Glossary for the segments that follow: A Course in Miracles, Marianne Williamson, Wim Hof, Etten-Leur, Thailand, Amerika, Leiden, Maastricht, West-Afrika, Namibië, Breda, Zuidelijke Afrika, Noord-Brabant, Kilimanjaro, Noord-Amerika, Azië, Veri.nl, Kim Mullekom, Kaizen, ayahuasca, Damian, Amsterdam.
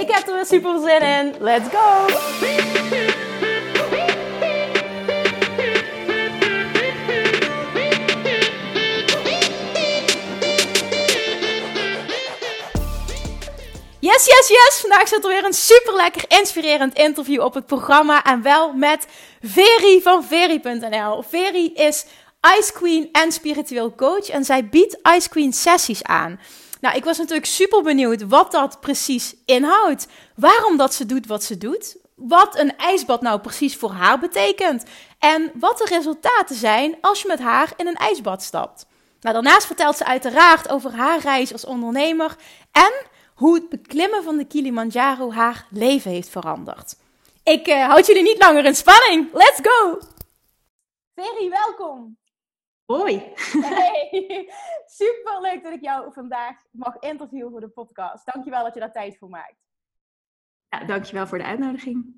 Ik heb er weer super veel zin in. Let's go! Yes, yes, yes! Vandaag zit er weer een super lekker inspirerend interview op het programma. En wel met Veri van Veri.nl. Veri is Ice Queen en spiritueel coach. En zij biedt Ice Queen sessies aan. Nou, ik was natuurlijk super benieuwd wat dat precies inhoudt. Waarom dat ze doet wat ze doet. Wat een ijsbad nou precies voor haar betekent. En wat de resultaten zijn als je met haar in een ijsbad stapt. Nou, daarnaast vertelt ze uiteraard over haar reis als ondernemer. En hoe het beklimmen van de Kilimanjaro haar leven heeft veranderd. Ik houd jullie niet langer in spanning. Let's go! Veri, welkom! Hoi! Hey, super leuk dat ik jou vandaag mag interviewen voor de podcast. Dankjewel dat je daar tijd voor maakt. Ja, dankjewel voor de uitnodiging.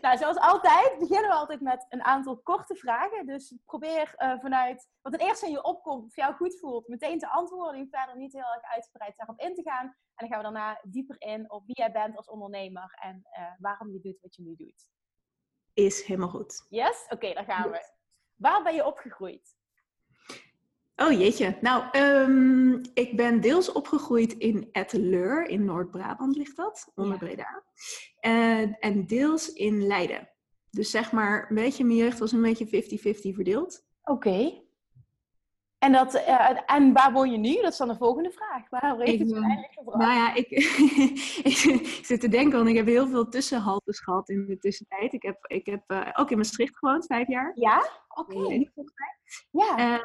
Nou, zoals altijd beginnen we altijd met een aantal korte vragen. Dus probeer vanuit wat het eerst in je opkomt, of jou goed voelt, meteen te antwoorden. Je hoeft verder niet heel erg uitgebreid daarop in te gaan. En dan gaan we daarna dieper in op wie jij bent als ondernemer en waarom je doet wat je nu doet. Is helemaal goed. Yes? Oké, daar gaan we. Waar ben je opgegroeid? Oh jeetje, nou, ik ben deels opgegroeid in Etten-Leur, in Noord-Brabant ligt dat, onder Breda. En deels in Leiden. Dus zeg maar, een beetje mijn jeugd was een beetje 50-50 verdeeld. Oké. En waar woon je nu? Dat is dan de volgende vraag. Waar heeft het uiteindelijk gebracht? Nou ja, ik zit te denken, want ik heb heel veel tussenhaltes gehad in de tussentijd. Ik heb ook in Maastricht gewoond, 5 jaar. Ja? Oké. Ja.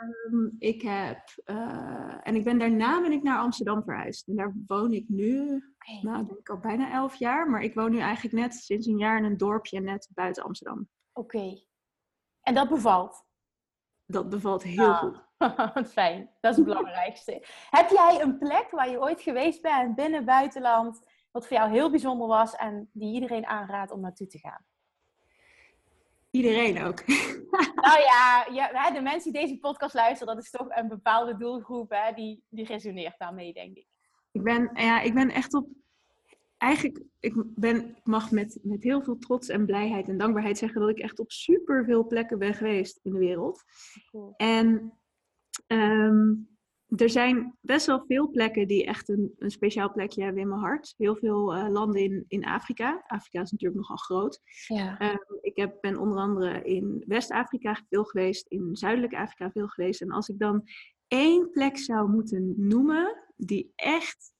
Ik ben daarna naar Amsterdam verhuisd. En daar woon ik nu, nou denk ik al bijna 11 jaar. Maar ik woon nu eigenlijk net sinds een jaar in een dorpje net buiten Amsterdam. Oké. En dat bevalt? Dat bevalt heel goed. Fijn, dat is het belangrijkste. Heb jij een plek waar je ooit geweest bent, binnen, buitenland, wat voor jou heel bijzonder was en die iedereen aanraadt om naartoe te gaan? Iedereen ook. Nou ja, de mensen die deze podcast luisteren, dat is toch een bepaalde doelgroep, hè, die resoneert daarmee, denk ik. Ik ben echt op... Eigenlijk, ik mag met heel veel trots en blijheid en dankbaarheid zeggen dat ik echt op superveel plekken ben geweest in de wereld. Cool. En... er zijn best wel veel plekken die echt een speciaal plekje hebben in mijn hart. Heel veel landen in Afrika. Afrika is natuurlijk nogal groot. Ja. Ik ben onder andere in West-Afrika veel geweest, in Zuidelijke Afrika veel geweest. En als ik dan 1 plek zou moeten noemen die echt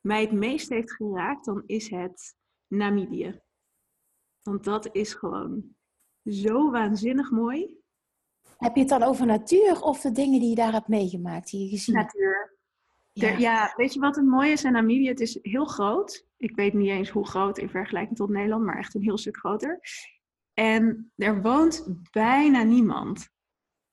mij het meest heeft geraakt, dan is het Namibië. Want dat is gewoon zo waanzinnig mooi. Heb je het dan over natuur of de dingen die je daar hebt meegemaakt, die je gezien hebt? Natuur. Ja, weet je wat het mooie is aan Namibië? Het is heel groot. Ik weet niet eens hoe groot in vergelijking tot Nederland, maar echt een heel stuk groter. En er woont bijna niemand.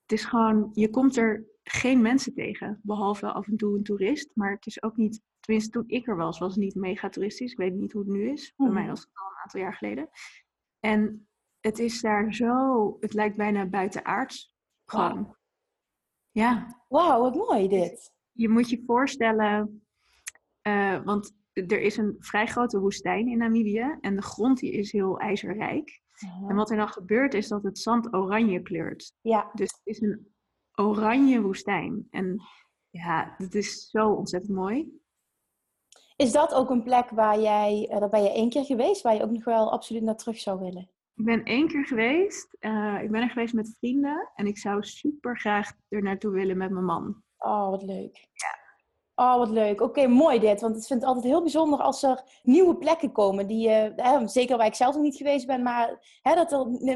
Het is gewoon, je komt er geen mensen tegen, behalve af en toe een toerist. Maar het is ook niet, tenminste toen ik er was, was het niet mega toeristisch. Ik weet niet hoe het nu is. Bij mij was het al een aantal jaar geleden. En het is daar zo, het lijkt bijna buitenaards. Wow. Ja. Wauw, wat mooi dit. Je moet je voorstellen, want er is een vrij grote woestijn in Namibië en de grond die is heel ijzerrijk. Ja. En wat er dan gebeurt is dat het zand oranje kleurt. Ja. Dus het is een oranje woestijn. En ja, dat is zo ontzettend mooi. Is dat ook een plek waar jij, daar ben je 1 keer geweest, waar je ook nog wel absoluut naar terug zou willen? Ik ben 1 keer geweest. Ik ben er geweest met vrienden. En ik zou super graag er naartoe willen met mijn man. Oh, wat leuk. Ja. Oh, wat leuk. Oké, mooi dit. Want ik vind het altijd heel bijzonder als er nieuwe plekken komen. Die, zeker waar ik zelf nog niet geweest ben. Maar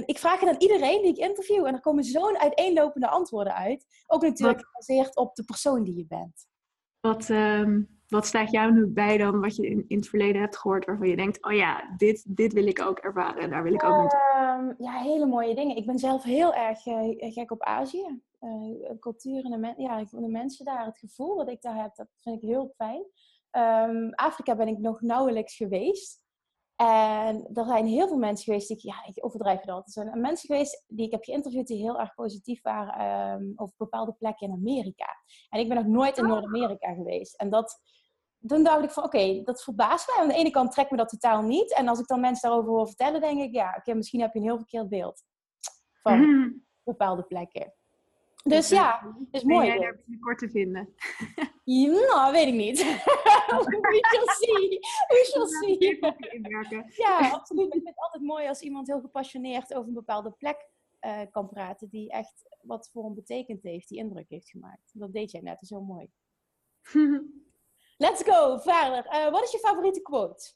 ik vraag het aan iedereen die ik interview. En er komen zo'n uiteenlopende antwoorden uit. Ook natuurlijk gebaseerd op de persoon die je bent. Wat Wat staat jou nu bij dan wat je in het verleden hebt gehoord waarvan je denkt, oh ja, dit wil ik ook ervaren en daar wil ik ook naartoe? Ja, hele mooie dingen. Ik ben zelf heel erg gek op Azië. Culturen en de mensen daar, het gevoel dat ik daar heb, dat vind ik heel fijn. Afrika ben ik nog nauwelijks geweest. En er zijn heel veel mensen geweest die ik overdrijf het altijd. Er zijn mensen geweest die ik heb geïnterviewd die heel erg positief waren over bepaalde plekken in Amerika. En ik ben nog nooit in Noord-Amerika geweest. En toen dacht ik van oké, dat verbaast mij. Aan de ene kant trekt me dat totaal niet. En als ik dan mensen daarover hoor vertellen, denk ik oké, misschien heb je een heel verkeerd beeld van bepaalde plekken. Dus is mooi. Ben jij daar binnenkort te vinden? Nou, weet ik niet. We shall see. Ja, absoluut. Ik vind het altijd mooi als iemand heel gepassioneerd over een bepaalde plek kan praten. Die echt wat voor hem betekend heeft. Die indruk heeft gemaakt. Dat deed jij net. Dat is heel mooi. Let's go, verder. Wat is je favoriete quote?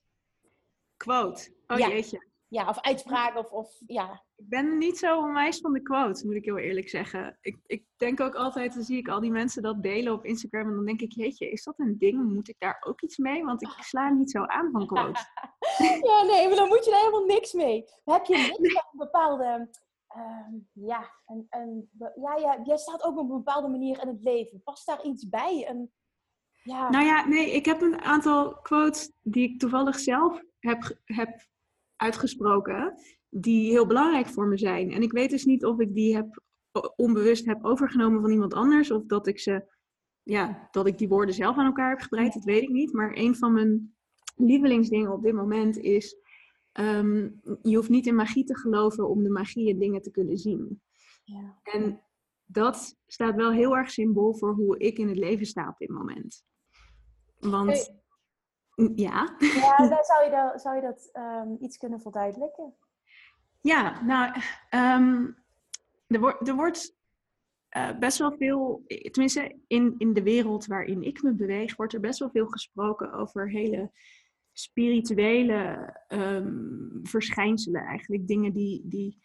Quote? Oh ja. Jeetje. Ja, of uitspraak of. Ik ben niet zo onwijs van de quote, moet ik heel eerlijk zeggen. Ik denk ook altijd, dan zie ik al die mensen dat delen op Instagram en dan denk ik, jeetje, is dat een ding? Moet ik daar ook iets mee? Want ik sla niet zo aan van quotes. Ja, nee, maar dan moet je daar helemaal niks mee. Heb je niks van een bepaalde... jij staat ook op een bepaalde manier in het leven. Past daar iets bij? Nou ja, nee, ik heb een aantal quotes die ik toevallig zelf heb uitgesproken, die heel belangrijk voor me zijn. En ik weet dus niet of ik die onbewust heb overgenomen van iemand anders, of dat ik die woorden zelf aan elkaar heb gebreid, dat weet ik niet. Maar een van mijn lievelingsdingen op dit moment is, je hoeft niet in magie te geloven om de magie in dingen te kunnen zien. Ja. En dat staat wel heel erg symbool voor hoe ik in het leven sta op dit moment. Want... Hey. Ja. Ja, dan zou je dat iets kunnen verduidelijken? Ja, nou, er wordt best wel veel, tenminste in de wereld waarin ik me beweeg, wordt er best wel veel gesproken over hele spirituele verschijnselen eigenlijk. Dingen die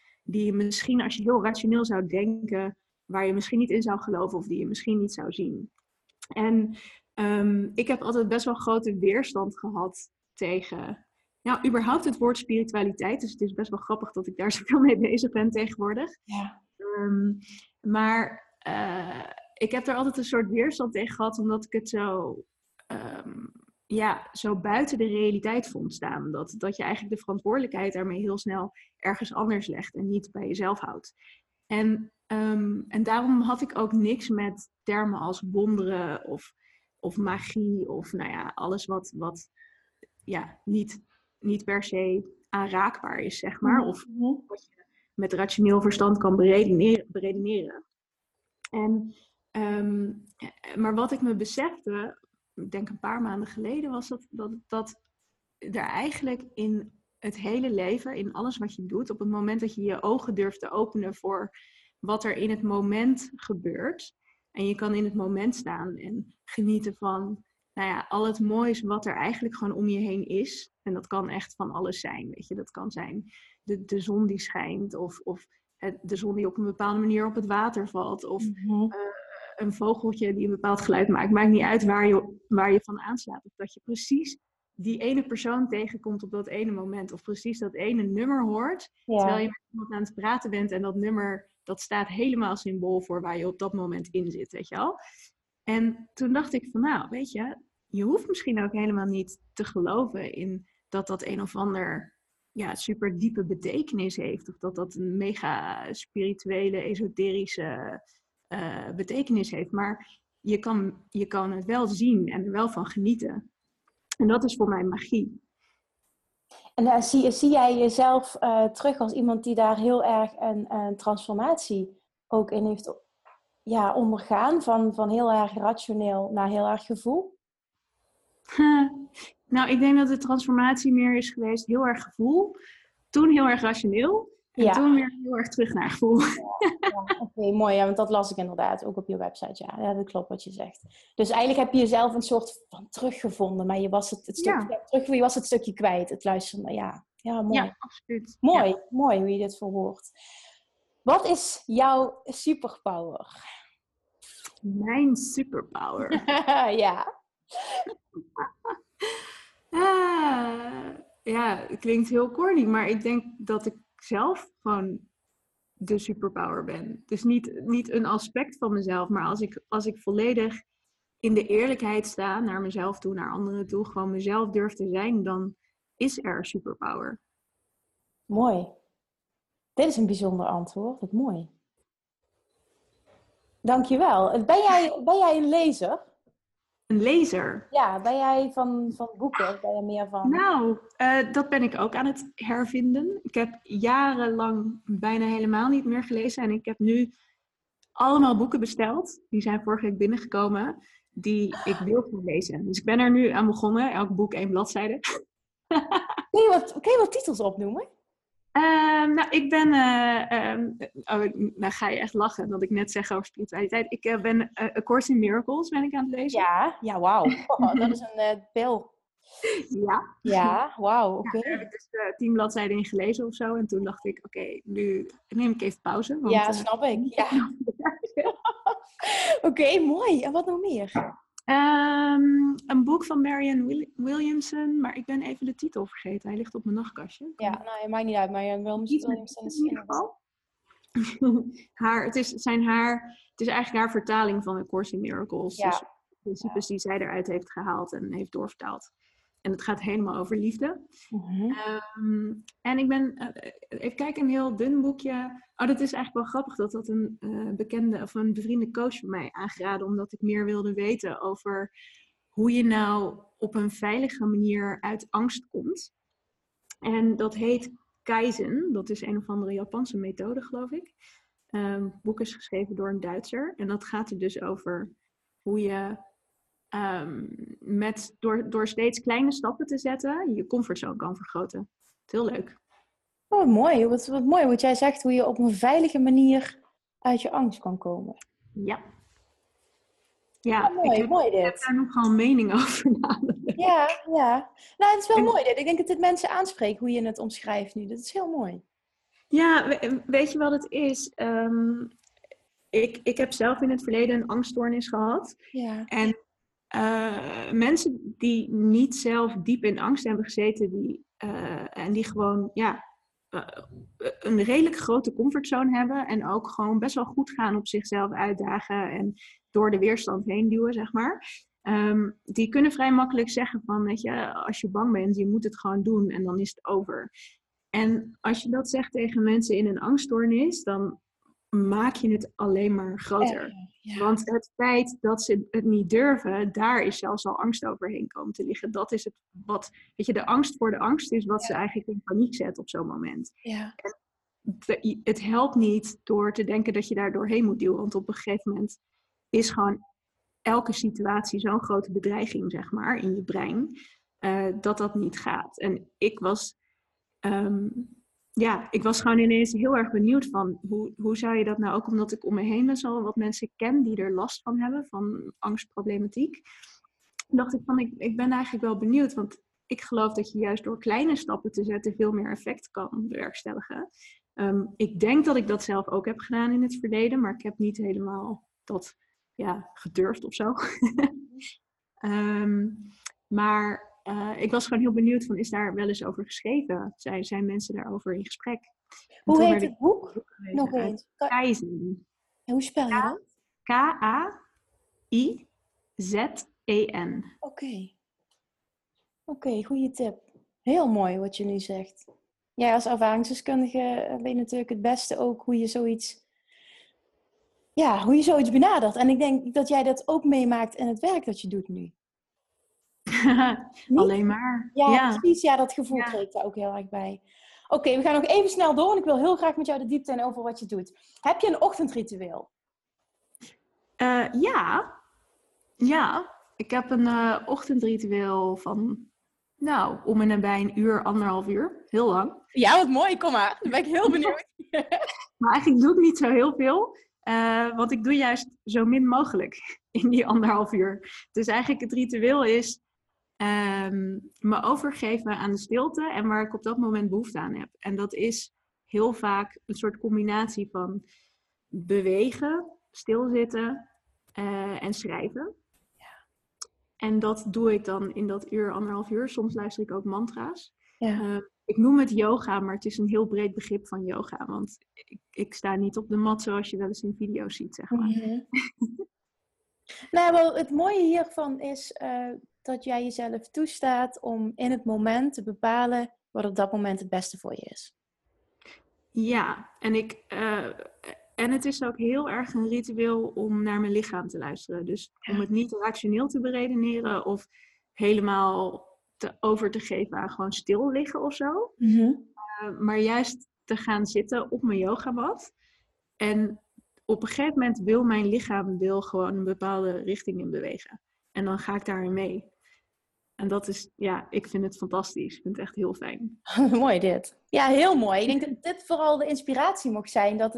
je misschien, als je heel rationeel zou denken, waar je misschien niet in zou geloven of die je misschien niet zou zien. En... ik heb altijd best wel grote weerstand gehad tegen... Nou, überhaupt het woord spiritualiteit. Dus het is best wel grappig dat ik daar zoveel mee bezig ben tegenwoordig. Ja. Maar ik heb daar altijd een soort weerstand tegen gehad. Omdat ik het zo buiten de realiteit vond staan. Dat je eigenlijk de verantwoordelijkheid daarmee heel snel ergens anders legt. En niet bij jezelf houdt. En daarom had ik ook niks met termen als wonderen of magie, of nou ja, alles wat niet per se aanraakbaar is, zeg maar. Of wat je met rationeel verstand kan beredeneren. Maar wat ik me besefte, ik denk een paar maanden geleden, was dat er eigenlijk in het hele leven, in alles wat je doet, op het moment dat je je ogen durft te openen voor wat er in het moment gebeurt, en je kan in het moment staan en genieten van al het moois wat er eigenlijk gewoon om je heen is. En dat kan echt van alles zijn, weet je. Dat kan zijn de zon die schijnt of de zon die op een bepaalde manier op het water valt. Of een vogeltje die een bepaald geluid maakt. Maakt niet uit waar je van aanslaat. Of dat je precies die ene persoon tegenkomt op dat ene moment. Of precies dat ene nummer hoort. Ja. Terwijl je met iemand aan het praten bent en dat nummer... Dat staat helemaal symbool voor waar je op dat moment in zit, weet je wel. En toen dacht ik van weet je... Je hoeft misschien ook helemaal niet te geloven in dat een of ander super diepe betekenis heeft. Of dat een mega spirituele, esoterische betekenis heeft. Maar je kan het wel zien en er wel van genieten. En dat is voor mij magie. En zie jij jezelf terug als iemand die daar heel erg een transformatie ook in heeft ondergaan? Van heel erg rationeel naar heel erg gevoel? Nou, ik denk dat de transformatie meer is geweest heel erg gevoel. Toen heel erg rationeel. En toen weer heel erg terug naar gevoel. Ja, oké, mooi. Ja, want dat las ik inderdaad ook op je website. Ja, dat klopt wat je zegt. Dus eigenlijk heb je jezelf een soort van teruggevonden. Maar je was het stukje kwijt. Het luisteren. Ja, mooi. Ja, absoluut. Mooi, ja. Mooi hoe je dit verwoordt. Wat is jouw superpower? Mijn superpower? Ja. Ja, het klinkt heel corny, maar ik denk dat ik zelf gewoon de superpower ben. Dus niet een aspect van mezelf, maar als ik volledig in de eerlijkheid sta, naar mezelf toe, naar anderen toe, gewoon mezelf durf te zijn, dan is er superpower. Mooi. Dit is een bijzonder antwoord. Wat mooi. Dankjewel. Ben jij een lezer? Een lezer? Ja, ben jij van boeken? Of ben jij meer van... Nou, dat ben ik ook aan het hervinden. Ik heb jarenlang bijna helemaal niet meer gelezen. En ik heb nu allemaal boeken besteld. Die zijn vorige week binnengekomen. Die ik wil gaan lezen. Dus ik ben er nu aan begonnen. Elk boek 1 bladzijde. Kun je wat titels opnoemen? Nou, ik ben... nou ga je echt lachen dat ik net zeg over spiritualiteit. Ik ben A Course in Miracles ben ik aan het lezen. Ja, wauw. Oh, dat is een pil. Ja, wauw. Okay. Ja, daar heb ik dus 10 bladzijden in gelezen of zo. En toen dacht ik, oké, nu neem ik even pauze. Want, ja, snap ik. Ja. Oké, mooi. En wat nog meer? Een boek van Marianne Williamson, maar ik ben even de titel vergeten. Hij ligt op mijn nachtkastje. Ja, nou, het maakt niet uit. Marianne Williamson is in ieder geval. Het is eigenlijk haar vertaling van A Course in Miracles. Ja. Dus de principes die zij eruit heeft gehaald en heeft doorvertaald. En het gaat helemaal over liefde. Mm-hmm. En ik ben... even kijken, een heel dun boekje. Oh, dat is eigenlijk wel grappig. Dat een bekende of een bevriende coach van mij aangeraden. Omdat ik meer wilde weten over hoe je nou op een veilige manier uit angst komt. En dat heet Kaizen. Dat is een of andere Japanse methode, geloof ik. Het boek is geschreven door een Duitser. En dat gaat er dus over hoe je... door steeds kleine stappen te zetten, je comfortzone kan vergroten. Heel leuk. Oh, mooi. Wat mooi wat jij zegt, hoe je op een veilige manier uit je angst kan komen. Ja, mooi dit. Ik heb daar nogal een mening over. Ja. Nou, het is wel mooi dit. Ik denk dat dit mensen aanspreekt, hoe je het omschrijft nu. Dat is heel mooi. Ja, weet je wat het is? Ik heb zelf in het verleden een angststoornis gehad. Ja. En mensen die niet zelf diep in angst hebben gezeten... en die gewoon een redelijk grote comfortzone hebben... en ook gewoon best wel goed gaan op zichzelf uitdagen... en door de weerstand heen duwen, zeg maar... die kunnen vrij makkelijk zeggen van... weet je, als je bang bent, je moet het gewoon doen en dan is het over. En als je dat zegt tegen mensen in een angststoornis... dan maak je het alleen maar groter. Ja. Want het feit dat ze het niet durven, daar is zelfs al angst overheen komen te liggen. Dat is het wat, weet je, de angst voor de angst is wat ze eigenlijk in paniek zet op zo'n moment. Ja. Het helpt niet door te denken dat je daar doorheen moet duwen, want op een gegeven moment is gewoon elke situatie zo'n grote bedreiging, zeg maar, in je brein, dat niet gaat. En ik was... ik was gewoon ineens heel erg benieuwd van hoe zou je dat nou, ook omdat ik om me heen best wel wat mensen ken die er last van hebben, van angstproblematiek. Dacht ik van, ik ben eigenlijk wel benieuwd, want ik geloof dat je juist door kleine stappen te zetten veel meer effect kan bewerkstelligen. Ik denk dat ik dat zelf ook heb gedaan in het verleden, maar ik heb niet helemaal dat gedurfd of zo. Maar... ik was gewoon heel benieuwd van, is daar wel eens over geschreven? Zijn mensen daarover in gesprek? En hoe heet het boek? Nog eens. Kaizen. Ja, hoe spel je dat? Kaizen. Oké, goede tip. Heel mooi wat je nu zegt. Jij als ervaringsdeskundige weet natuurlijk het beste ook hoe je zoiets benadert. En ik denk dat jij dat ook meemaakt in het werk dat je doet nu. Alleen maar. Ja, precies. Ja, dat gevoel treedt daar ook heel erg bij. Oké, we gaan nog even snel door. En ik wil heel graag met jou de diepte in over wat je doet. Heb je een ochtendritueel? Ja. Ik heb een ochtendritueel van... nou, om en nabij 1 uur, 1,5 uur. Heel lang. Ja, wat mooi. Kom maar. Dan ben ik heel benieuwd. Maar eigenlijk doe ik niet zo heel veel... want ik doe juist zo min mogelijk in die 1,5 uur. Dus eigenlijk het ritueel is me overgeven aan de stilte en waar ik op dat moment behoefte aan heb. En dat is heel vaak een soort combinatie van bewegen, stilzitten en schrijven. Ja. En dat doe ik dan in dat uur, anderhalf uur. Soms luister ik ook mantra's. Ja. Ik noem het yoga, maar het is een heel breed begrip van yoga. Want ik sta niet op de mat zoals je wel eens in video's ziet, zeg maar. Mm-hmm. Nou, het mooie hiervan is dat jij jezelf toestaat om in het moment te bepalen wat op dat moment het beste voor je is. Ja, en het is ook heel erg een ritueel om naar mijn lichaam te luisteren. Dus om het niet rationeel te beredeneren of helemaal over te geven aan gewoon stil liggen of zo. Mm-hmm. Maar juist te gaan zitten op mijn yogamat. En op een gegeven moment wil mijn lichaam gewoon een bepaalde richting in bewegen. En dan ga ik daarin mee. En dat is, ja, ik vind het fantastisch. Ik vind het echt heel fijn. Mooi dit. Ja, heel mooi. Ik denk dat dit vooral de inspiratie mag zijn. Dat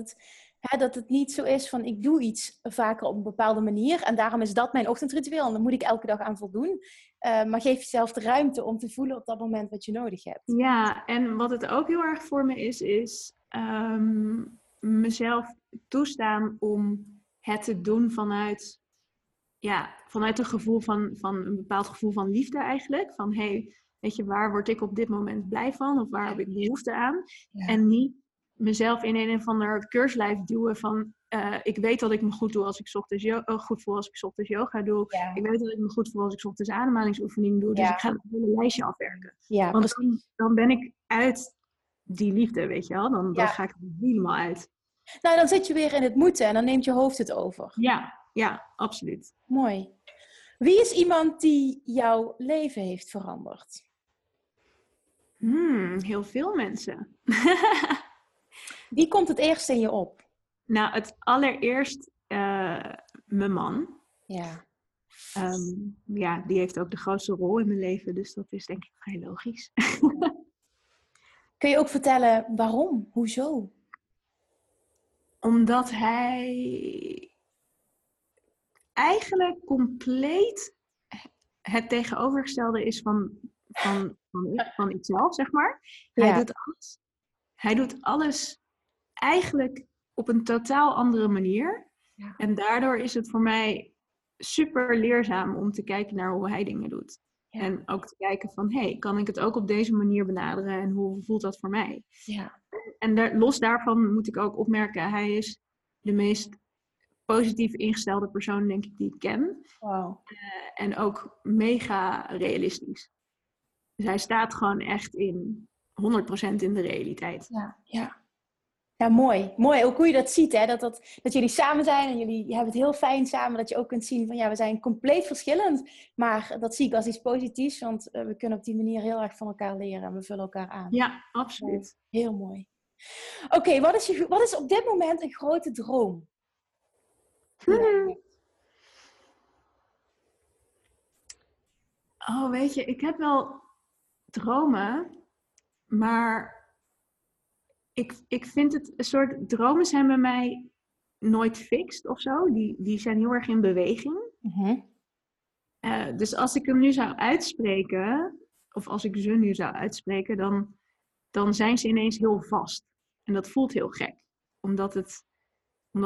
het niet zo is van ik doe iets vaker op een bepaalde manier. En daarom is dat mijn ochtendritueel. En daar moet ik elke dag aan voldoen. Maar geef jezelf de ruimte om te voelen op dat moment wat je nodig hebt. Ja, en wat het ook heel erg voor me is mezelf toestaan om het te doen vanuit... Ja, vanuit een gevoel van een bepaald gevoel van liefde eigenlijk. Van, hé, weet je, waar word ik op dit moment blij van? Of waar heb ik behoefte aan? Ja. En niet mezelf in een of ander keurslijf duwen van... ik weet dat ik me goed voel als ik 's ochtends yoga doe. Ja. Ik weet dat ik me goed voel als ik 's ochtends ademhalingsoefening doe. Dus ik ga het hele lijstje afwerken. Ja, want dan ben ik uit die liefde, weet je wel. Dan ga ik er helemaal uit. Nou, dan zit je weer in het moeten en dan neemt je hoofd het over. Ja, absoluut. Mooi. Wie is iemand die jouw leven heeft veranderd? Heel veel mensen. Wie komt het eerst in je op? Nou, het allereerst mijn man. Ja. Die heeft ook de grootste rol in mijn leven, dus dat is denk ik vrij logisch. Kun je ook vertellen waarom? Hoezo? Omdat hij... eigenlijk compleet het tegenovergestelde is van ikzelf, zeg maar. Ja. Hij doet alles eigenlijk op een totaal andere manier. Ja. En daardoor is het voor mij super leerzaam om te kijken naar hoe hij dingen doet. Ja. En ook te kijken van, hey, kan ik het ook op deze manier benaderen? En hoe voelt dat voor mij? Ja. En los daarvan moet ik ook opmerken, hij is de meest... positief ingestelde persoon, denk ik, die ik ken. Wow. En ook mega realistisch. Dus hij staat gewoon echt 100% in de realiteit. Ja, mooi. Mooi ook hoe je dat ziet, hè? Dat jullie samen zijn en jullie hebben het heel fijn samen. Dat je ook kunt zien van, ja, we zijn compleet verschillend. Maar dat zie ik als iets positiefs, want we kunnen op die manier heel erg van elkaar leren. En we vullen elkaar aan. Ja, absoluut. Heel mooi. Oké, wat is op dit moment een grote droom? Oh, weet je, ik heb wel dromen, maar ik vind het een soort... Dromen zijn bij mij nooit fixed of zo. Die zijn heel erg in beweging. Mm-hmm. Dus als ik hem nu zou uitspreken, of als ik ze nu zou uitspreken, dan zijn ze ineens heel vast. En dat voelt heel gek, omdat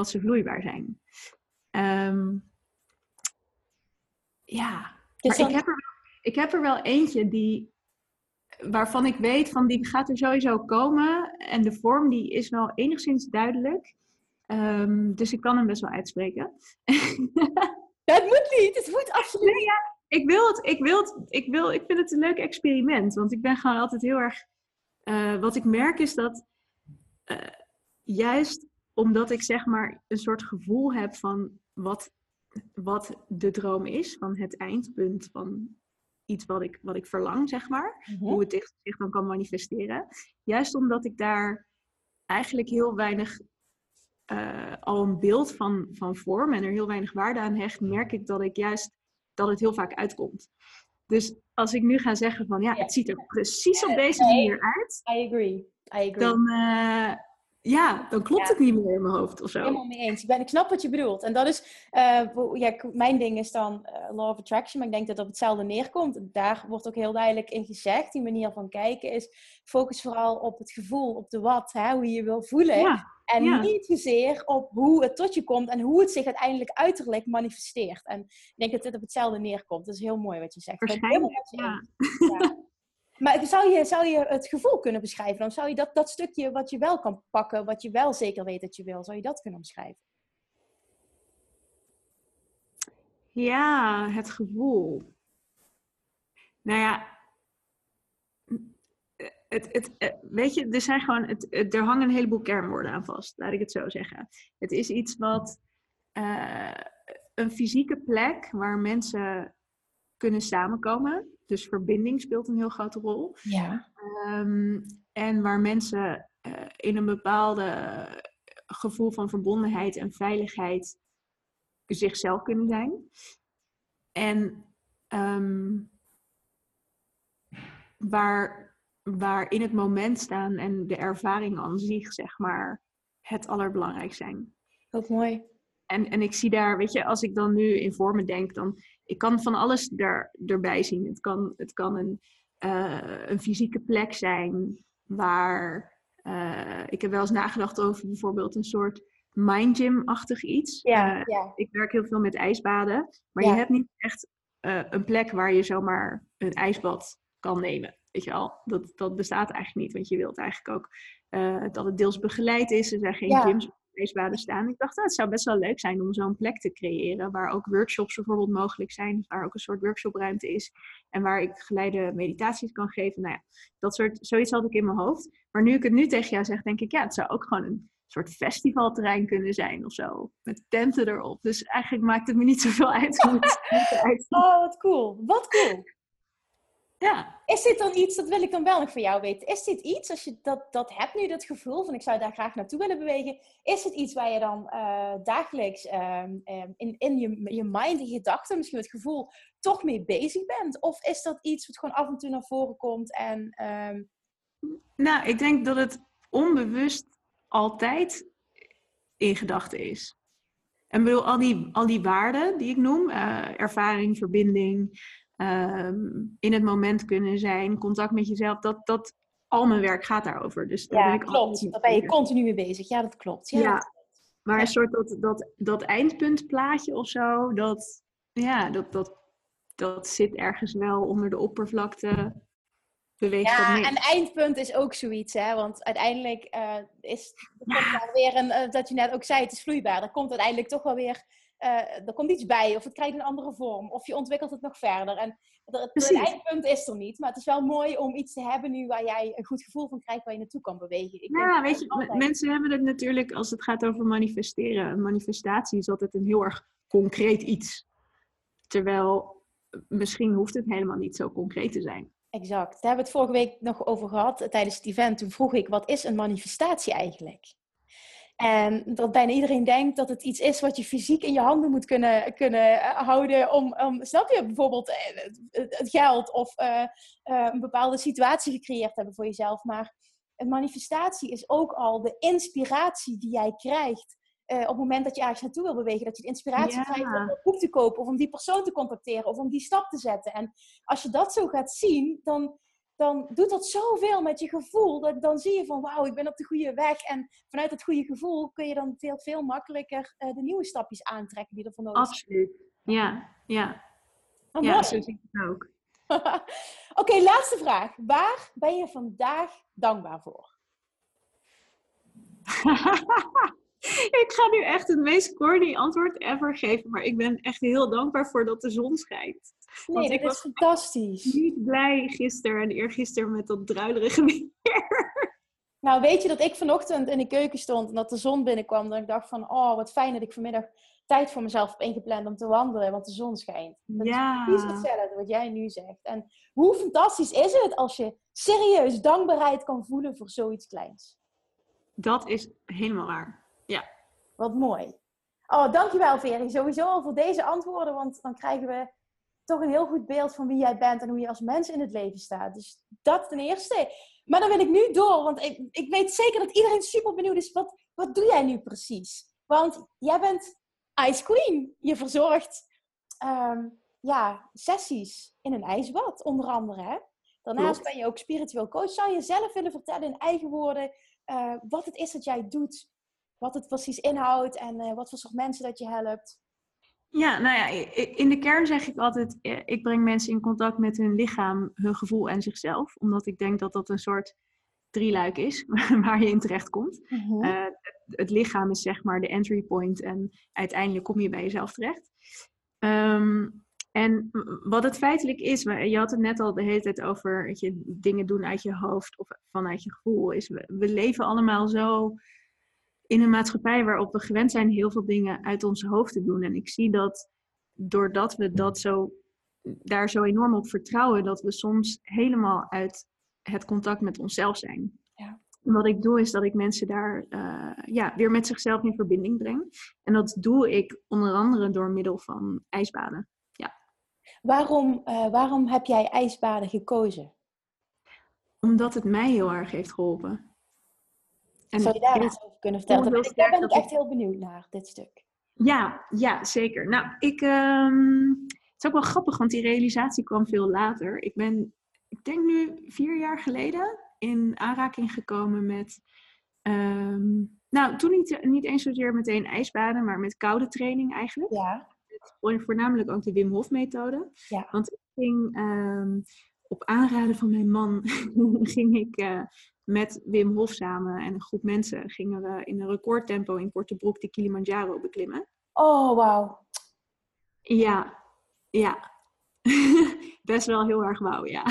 ze vloeibaar zijn. Maar ik heb er wel eentje waarvan ik weet van die gaat er sowieso komen en de vorm die is wel enigszins duidelijk, dus ik kan hem best wel uitspreken. Dat moet niet, het moet absoluut. Nee, ja, ik vind het een leuk experiment, want ik ben gewoon altijd heel erg. Wat ik merk is dat juist omdat ik zeg maar een soort gevoel heb van wat de droom is. Van het eindpunt van iets wat ik verlang, zeg maar. Mm-hmm. Hoe het zich dan kan manifesteren. Juist omdat ik daar eigenlijk heel weinig al een beeld van vorm en er heel weinig waarde aan hecht, merk ik dat het heel vaak uitkomt. Dus als ik nu ga zeggen van ja, het ziet er precies op deze manier uit. I agree. Dan... Ja, dan klopt het niet meer in mijn hoofd of zo. Helemaal mee eens. Ik snap wat je bedoelt. En dat is, mijn ding is dan law of attraction, maar ik denk dat het op hetzelfde neerkomt. Daar wordt ook heel duidelijk in gezegd, die manier van kijken is, focus vooral op het gevoel, op de wat, hè, hoe je je wil voelen. Ja. En niet zozeer op hoe het tot je komt en hoe het zich uiteindelijk uiterlijk manifesteert. En ik denk dat dit op hetzelfde neerkomt. Dat is heel mooi wat je zegt. Waarschijnlijk, ja. Maar zou je het gevoel kunnen beschrijven? Dan zou je dat stukje wat je wel kan pakken, wat je wel zeker weet dat je wil, zou je dat kunnen omschrijven? Ja, het gevoel. Nou ja, weet je, er zijn gewoon, er hangen een heleboel kernwoorden aan vast, laat ik het zo zeggen. Het is iets wat een fysieke plek waar mensen kunnen samenkomen. Dus verbinding speelt een heel grote rol. Ja. En waar mensen in een bepaalde gevoel van verbondenheid en veiligheid zichzelf kunnen zijn. En waar in het moment staan en de ervaring aan zich, zeg maar, het allerbelangrijk zijn. Heel mooi. En ik zie daar, weet je, als ik dan nu in vormen denk, dan ik kan van alles erbij zien. Het kan een fysieke plek zijn waar ik heb wel eens nagedacht over bijvoorbeeld een soort mindgym-achtig iets. Ja, ja. Ik werk heel veel met ijsbaden, maar je hebt niet echt een plek waar je zomaar een ijsbad kan nemen. Weet je al, dat bestaat eigenlijk niet, want je wilt eigenlijk ook dat het deels begeleid is. Er zijn geen gyms op ijsbaden staan. Ik dacht, het zou best wel leuk zijn om zo'n plek te creëren waar ook workshops bijvoorbeeld mogelijk zijn, waar ook een soort workshopruimte is en waar ik geleide meditaties kan geven. Nou ja, zoiets had ik in mijn hoofd. Maar nu ik het nu tegen jou zeg, denk ik, het zou ook gewoon een soort festivalterrein kunnen zijn of zo, met tenten erop. Dus eigenlijk maakt het me niet zoveel uit hoe het eruit ziet. Oh, wat cool. Wat cool. Ja. Is dit dan iets, dat wil ik dan wel nog van jou weten, is dit iets, als je dat hebt nu, dat gevoel van ik zou daar graag naartoe willen bewegen, is het iets waar je dan dagelijks in je mind, in gedachten, misschien het gevoel, toch mee bezig bent? Of is dat iets wat gewoon af en toe naar voren komt? En, Nou, ik denk dat het onbewust altijd in gedachten is. En bedoel, al die waarden die ik noem, ervaring, verbinding, in het moment kunnen zijn, contact met jezelf, dat al mijn werk gaat daarover. Dus daar ben ik klopt. Daar ben je continu mee bezig. Ja, dat klopt. Maar een soort dat eindpuntplaatje of zo, dat zit ergens wel onder de oppervlakte. En eindpunt is ook zoiets, hè? Want uiteindelijk dat je net ook zei, het is vloeibaar. Er komt uiteindelijk toch wel weer, er komt iets bij, of het krijgt een andere vorm, of je ontwikkelt het nog verder. En het eindpunt is er niet, maar het is wel mooi om iets te hebben nu waar jij een goed gevoel van krijgt, waar je naartoe kan bewegen. Mensen hebben het natuurlijk, als het gaat over manifesteren, een manifestatie is altijd een heel erg concreet iets. Terwijl, misschien hoeft het helemaal niet zo concreet te zijn. Exact. Daar hebben we het vorige week nog over gehad tijdens het event. Toen vroeg ik, wat is een manifestatie eigenlijk? En dat bijna iedereen denkt dat het iets is wat je fysiek in je handen moet kunnen houden. Snap je, bijvoorbeeld het geld of een bepaalde situatie gecreëerd hebben voor jezelf. Maar een manifestatie is ook al de inspiratie die jij krijgt. Op het moment dat je ergens naartoe wil bewegen, dat je de inspiratie krijgt om een boek te kopen, of om die persoon te contacteren, of om die stap te zetten. En als je dat zo gaat zien, dan doet dat zoveel met je gevoel. Dan zie je van, wauw, ik ben op de goede weg. En vanuit dat goede gevoel kun je dan veel makkelijker de nieuwe stapjes aantrekken die er voor nodig zijn. Absoluut. Ja. Oh, ja, zo zie ik het ook. Oké, laatste vraag. Waar ben je vandaag dankbaar voor? Ik ga nu echt het meest corny antwoord ever geven, maar ik ben echt heel dankbaar voor dat de zon schijnt. Nee, dat is fantastisch. Ik was niet blij gisteren en eergisteren met dat druilerige weer. Nou, weet je dat ik vanochtend in de keuken stond en dat de zon binnenkwam, dat ik dacht van, oh, wat fijn dat ik vanmiddag tijd voor mezelf heb ingepland om te wandelen, want de zon schijnt. Dat is precies hetzelfde wat jij nu zegt. En hoe fantastisch is het als je serieus dankbaarheid kan voelen voor zoiets kleins? Dat is helemaal waar. Ja. Wat mooi. Oh, dankjewel Veri, sowieso al voor deze antwoorden, want dan krijgen we toch een heel goed beeld van wie jij bent en hoe je als mens in het leven staat. Dus dat ten eerste. Maar dan wil ik nu door, want ik weet zeker dat iedereen super benieuwd is. Wat doe jij nu precies? Want jij bent Ice Queen. Je verzorgt sessies in een ijsbad, onder andere. Hè? Daarnaast ben je ook spiritueel coach. Zou je zelf willen vertellen in eigen woorden wat het is dat jij doet? Wat het precies inhoudt en wat voor soort mensen dat je helpt? Ja, nou ja, in de kern zeg ik altijd, ik breng mensen in contact met hun lichaam, hun gevoel en zichzelf. Omdat ik denk dat dat een soort drieluik is waar je in terecht komt. Mm-hmm. Het lichaam is zeg maar de entry point en uiteindelijk kom je bij jezelf terecht. En wat het feitelijk is, je had het net al de hele tijd over dat je dingen doen uit je hoofd of vanuit je gevoel. We leven allemaal zo in een maatschappij waarop we gewend zijn heel veel dingen uit ons hoofd te doen. En ik zie dat doordat we daar zo enorm op vertrouwen, dat we soms helemaal uit het contact met onszelf zijn. Ja. En wat ik doe is dat ik mensen daar weer met zichzelf in verbinding breng. En dat doe ik onder andere door middel van ijsbaden. Ja. Waarom heb jij ijsbaden gekozen? Omdat het mij heel erg heeft geholpen. En zou je daar iets over kunnen vertellen? Daar ben ik echt heel benieuwd naar, dit stuk. Ja, zeker. Nou, het is ook wel grappig, want die realisatie kwam veel later. Ik ben, ik denk nu 4 jaar geleden, in aanraking gekomen met... toen niet eens zozeer meteen ijsbaden, maar met koude training eigenlijk. Ja. Voornamelijk ook de Wim Hof methode. Ja. Want ik ging op aanraden van mijn man, ging ik... met Wim Hof samen en een groep mensen gingen we in een recordtempo in korte broek die Kilimanjaro beklimmen. Oh, wauw. Ja. Best wel heel erg wauw, ja.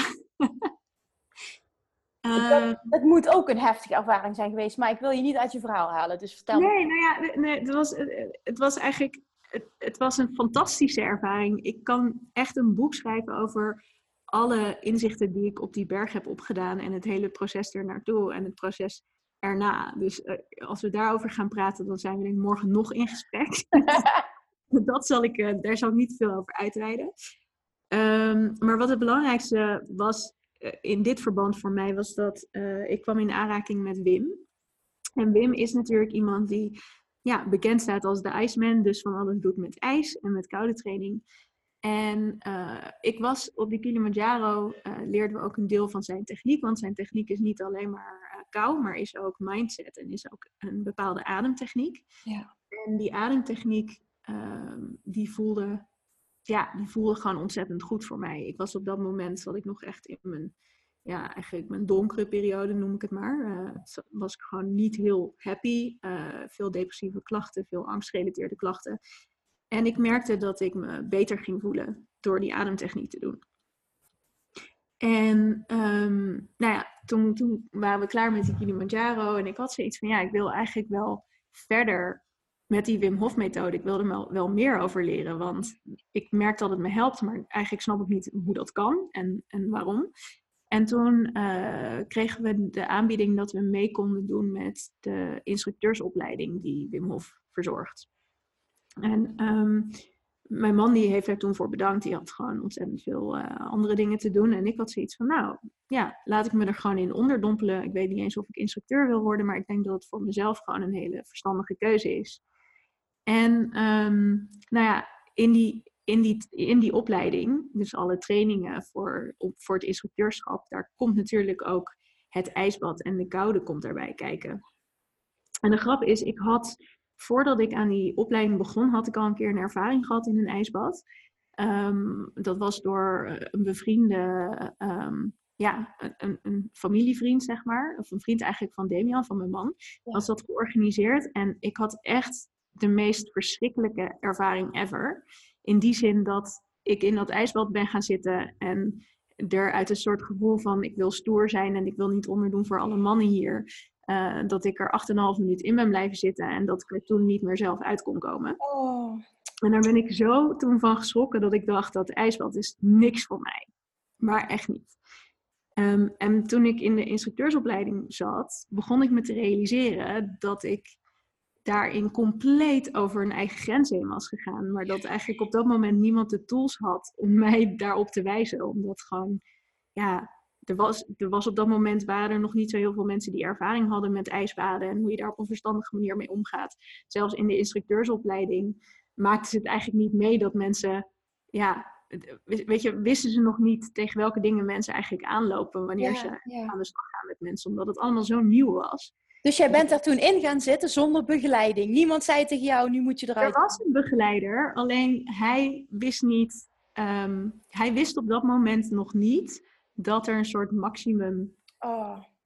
Het moet ook een heftige ervaring zijn geweest, maar ik wil je niet uit je verhaal halen, dus vertel me. Het was een fantastische ervaring. Ik kan echt een boek schrijven over... alle inzichten die ik op die berg heb opgedaan en het hele proces ernaartoe en het proces erna. Dus als we daarover gaan praten, dan zijn we denk ik morgen nog in gesprek. Daar zal ik niet veel over uitweiden. Maar wat het belangrijkste was in dit verband voor mij, was dat ik kwam in aanraking met Wim. En Wim is natuurlijk iemand die bekend staat als de Iceman, dus van alles doet met ijs en met koude training. En ik was op die Kilimanjaro, leerden we ook een deel van zijn techniek. Want zijn techniek is niet alleen maar kou, maar is ook mindset en is ook een bepaalde ademtechniek. Ja. En die ademtechniek, die voelde gewoon ontzettend goed voor mij. Ik was op dat moment, zat ik nog echt in mijn donkere periode, noem ik het maar. Was ik gewoon niet heel happy. Veel depressieve klachten, veel angstgerelateerde klachten. En ik merkte dat ik me beter ging voelen door die ademtechniek te doen. En toen waren we klaar met die Kilimanjaro. En ik had zoiets van, ik wil eigenlijk wel verder met die Wim Hof methode. Ik wilde er wel meer over leren. Want ik merk dat het me helpt, maar eigenlijk snap ik niet hoe dat kan en waarom. En toen kregen we de aanbieding dat we mee konden doen met de instructeursopleiding die Wim Hof verzorgt. En mijn man die heeft daar toen voor bedankt. Die had gewoon ontzettend veel andere dingen te doen. En ik had zoiets van, laat ik me er gewoon in onderdompelen. Ik weet niet eens of ik instructeur wil worden. Maar ik denk dat het voor mezelf gewoon een hele verstandige keuze is. En in die opleiding, dus alle trainingen voor het instructeurschap. Daar komt natuurlijk ook het ijsbad en de koude komt daarbij kijken. En de grap is, ik had... Voordat ik aan die opleiding begon, had ik al een keer een ervaring gehad in een ijsbad. Dat was door een bevriende, een familievriend, zeg maar. Of een vriend eigenlijk van Damian, van mijn man. Ja. Was dat georganiseerd. En ik had echt de meest verschrikkelijke ervaring ever. In die zin dat ik in dat ijsbad ben gaan zitten. En er uit een soort gevoel van, ik wil stoer zijn en ik wil niet onderdoen voor alle mannen hier... dat ik er 8,5 minuten in ben blijven zitten en dat ik er toen niet meer zelf uit kon komen. Oh. En daar ben ik zo toen van geschrokken dat ik dacht dat ijsbad is niks voor mij. Maar echt niet. En toen ik in de instructeursopleiding zat, begon ik me te realiseren dat ik daarin compleet over een eigen grens heen was gegaan. Maar dat eigenlijk op dat moment niemand de tools had om mij daarop te wijzen. Omdat gewoon, Er was op dat moment waren er nog niet zo heel veel mensen die ervaring hadden met ijsbaden en hoe je daar op een verstandige manier mee omgaat. Zelfs in de instructeursopleiding maakten ze het eigenlijk niet mee dat mensen, ja, weet je, wisten ze nog niet tegen welke dingen mensen eigenlijk aanlopen wanneer ze aan de slag gaan met mensen, omdat het allemaal zo nieuw was. Dus jij bent daar toen in gaan zitten zonder begeleiding? Niemand zei tegen jou, nu moet je eruit. Er was een begeleider, alleen hij wist niet, hij wist op dat moment nog niet dat er een soort maximum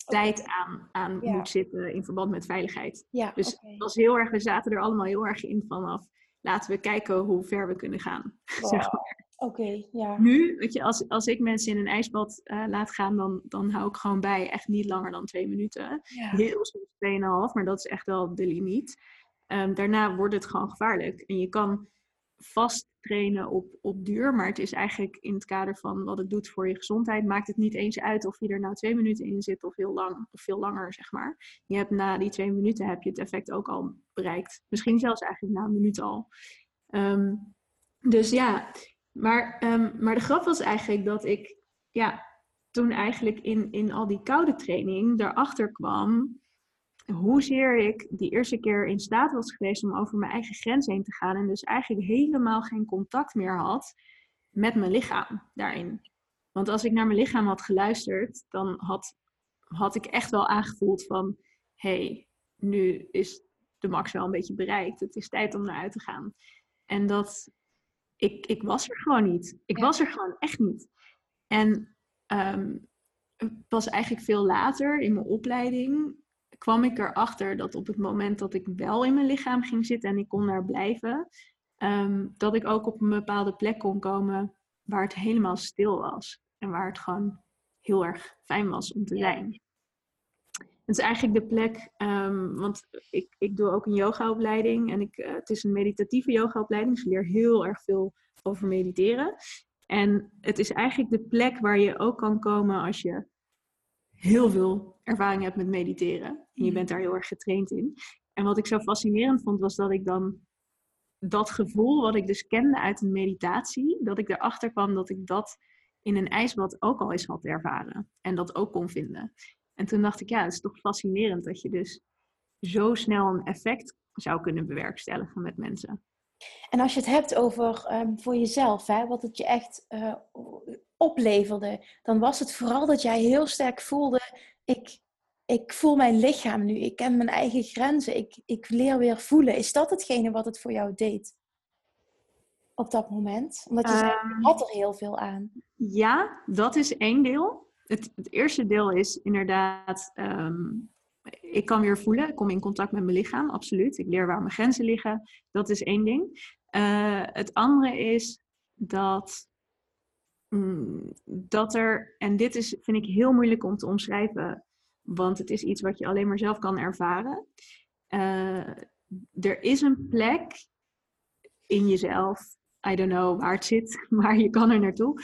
tijd aan moet zitten in verband met veiligheid. Ja, dus het was heel erg, we zaten er allemaal heel erg in vanaf. Laten we kijken hoe ver we kunnen gaan. Wow. Zeg maar. Okay, yeah. Nu, weet je, als ik mensen in een ijsbad laat gaan, dan hou ik gewoon bij. Echt niet langer dan 2 minuten. Yeah. Heel soms 2,5, maar dat is echt wel de limiet. Daarna wordt het gewoon gevaarlijk. En je kan vast trainen op duur, maar het is eigenlijk in het kader van wat het doet voor je gezondheid, maakt het niet eens uit of je er nou 2 minuten in zit of heel lang of veel langer, zeg maar. Je hebt na die 2 minuten heb je het effect ook al bereikt. Misschien zelfs eigenlijk na een minuut al. Dus ja, maar de grap was eigenlijk dat ik toen eigenlijk in al die koude training daarachter kwam hoezeer ik die eerste keer in staat was geweest om over mijn eigen grens heen te gaan. En dus eigenlijk helemaal geen contact meer had met mijn lichaam daarin. Want als ik naar mijn lichaam had geluisterd, dan had ik echt wel aangevoeld van, hey, nu is de max wel een beetje bereikt. Het is tijd om naar uit te gaan. En dat, ik was er gewoon niet. Ik was er gewoon echt niet. En pas eigenlijk veel later in mijn opleiding kwam ik erachter dat op het moment dat ik wel in mijn lichaam ging zitten en ik kon daar blijven, dat ik ook op een bepaalde plek kon komen waar het helemaal stil was. En waar het gewoon heel erg fijn was om te zijn. Het is eigenlijk de plek, want ik doe ook een yogaopleiding en het is een meditatieve yogaopleiding. Dus ik leer heel erg veel over mediteren. En het is eigenlijk de plek waar je ook kan komen als je heel veel ervaring hebt met mediteren. En je bent daar heel erg getraind in. En wat ik zo fascinerend vond, was dat ik dan dat gevoel wat ik dus kende uit een meditatie, dat ik erachter kwam dat ik dat in een ijsbad ook al eens had ervaren. En dat ook kon vinden. En toen dacht ik, ja, het is toch fascinerend dat je dus zo snel een effect zou kunnen bewerkstelligen met mensen. En als je het hebt over voor jezelf, hè, wat het je echt opleverde, dan was het vooral dat jij heel sterk voelde, ik voel mijn lichaam nu, ik ken mijn eigen grenzen, ik leer weer voelen. Is dat hetgene wat het voor jou deed op dat moment? Omdat je zei, je had er heel veel aan. Ja, dat is één deel. Het eerste deel is inderdaad, ik kan weer voelen, ik kom in contact met mijn lichaam, absoluut. Ik leer waar mijn grenzen liggen, dat is één ding. Het andere is dat er, en dit is, vind ik heel moeilijk om te omschrijven, want het is iets wat je alleen maar zelf kan ervaren. Er is een plek in jezelf, I don't know waar het zit, maar je kan er naartoe,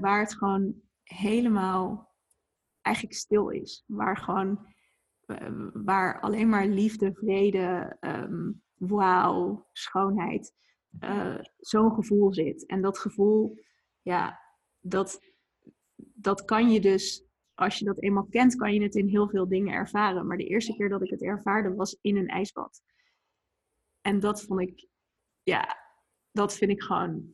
waar het gewoon helemaal eigenlijk stil is. Waar gewoon, waar alleen maar liefde, vrede, wauw, schoonheid, zo'n gevoel zit. En dat gevoel, ja, dat kan je dus, als je dat eenmaal kent, kan je het in heel veel dingen ervaren. Maar de eerste keer dat ik het ervaarde was in een ijsbad. En dat vond ik, ja, dat vind ik gewoon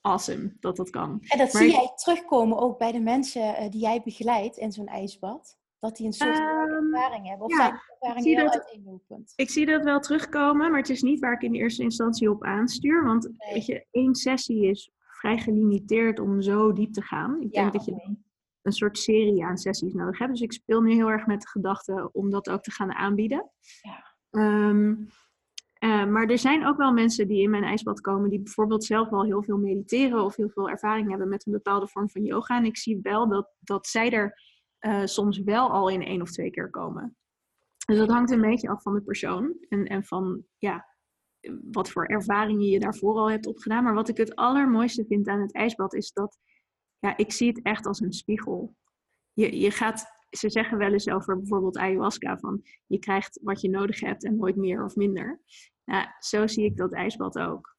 awesome, dat kan. En dat zie jij terugkomen ook bij de mensen die jij begeleidt in zo'n ijsbad? Dat die een soort ervaring hebben? Of zijn die ervaringen heel uiteenlopend? Ik zie dat wel terugkomen, maar het is niet waar ik in de eerste instantie op aanstuur. Want weet je, 1 sessie is vrij gelimiteerd om zo diep te gaan. Ik denk dat je een soort serie aan sessies nodig hebt. Dus ik speel nu heel erg met de gedachte om dat ook te gaan aanbieden. Ja. Maar er zijn ook wel mensen die in mijn ijsbad komen die bijvoorbeeld zelf al heel veel mediteren of heel veel ervaring hebben met een bepaalde vorm van yoga. En ik zie wel dat zij er soms wel al in 1 of 2 keer komen. Dus dat hangt een beetje af van de persoon en van wat voor ervaringen je daarvoor al hebt opgedaan. Maar wat ik het allermooiste vind aan het ijsbad is dat, ik zie het echt als een spiegel. Je gaat, ze zeggen wel eens over bijvoorbeeld ayahuasca, van je krijgt wat je nodig hebt en nooit meer of minder. Nou, zo zie ik dat ijsbad ook.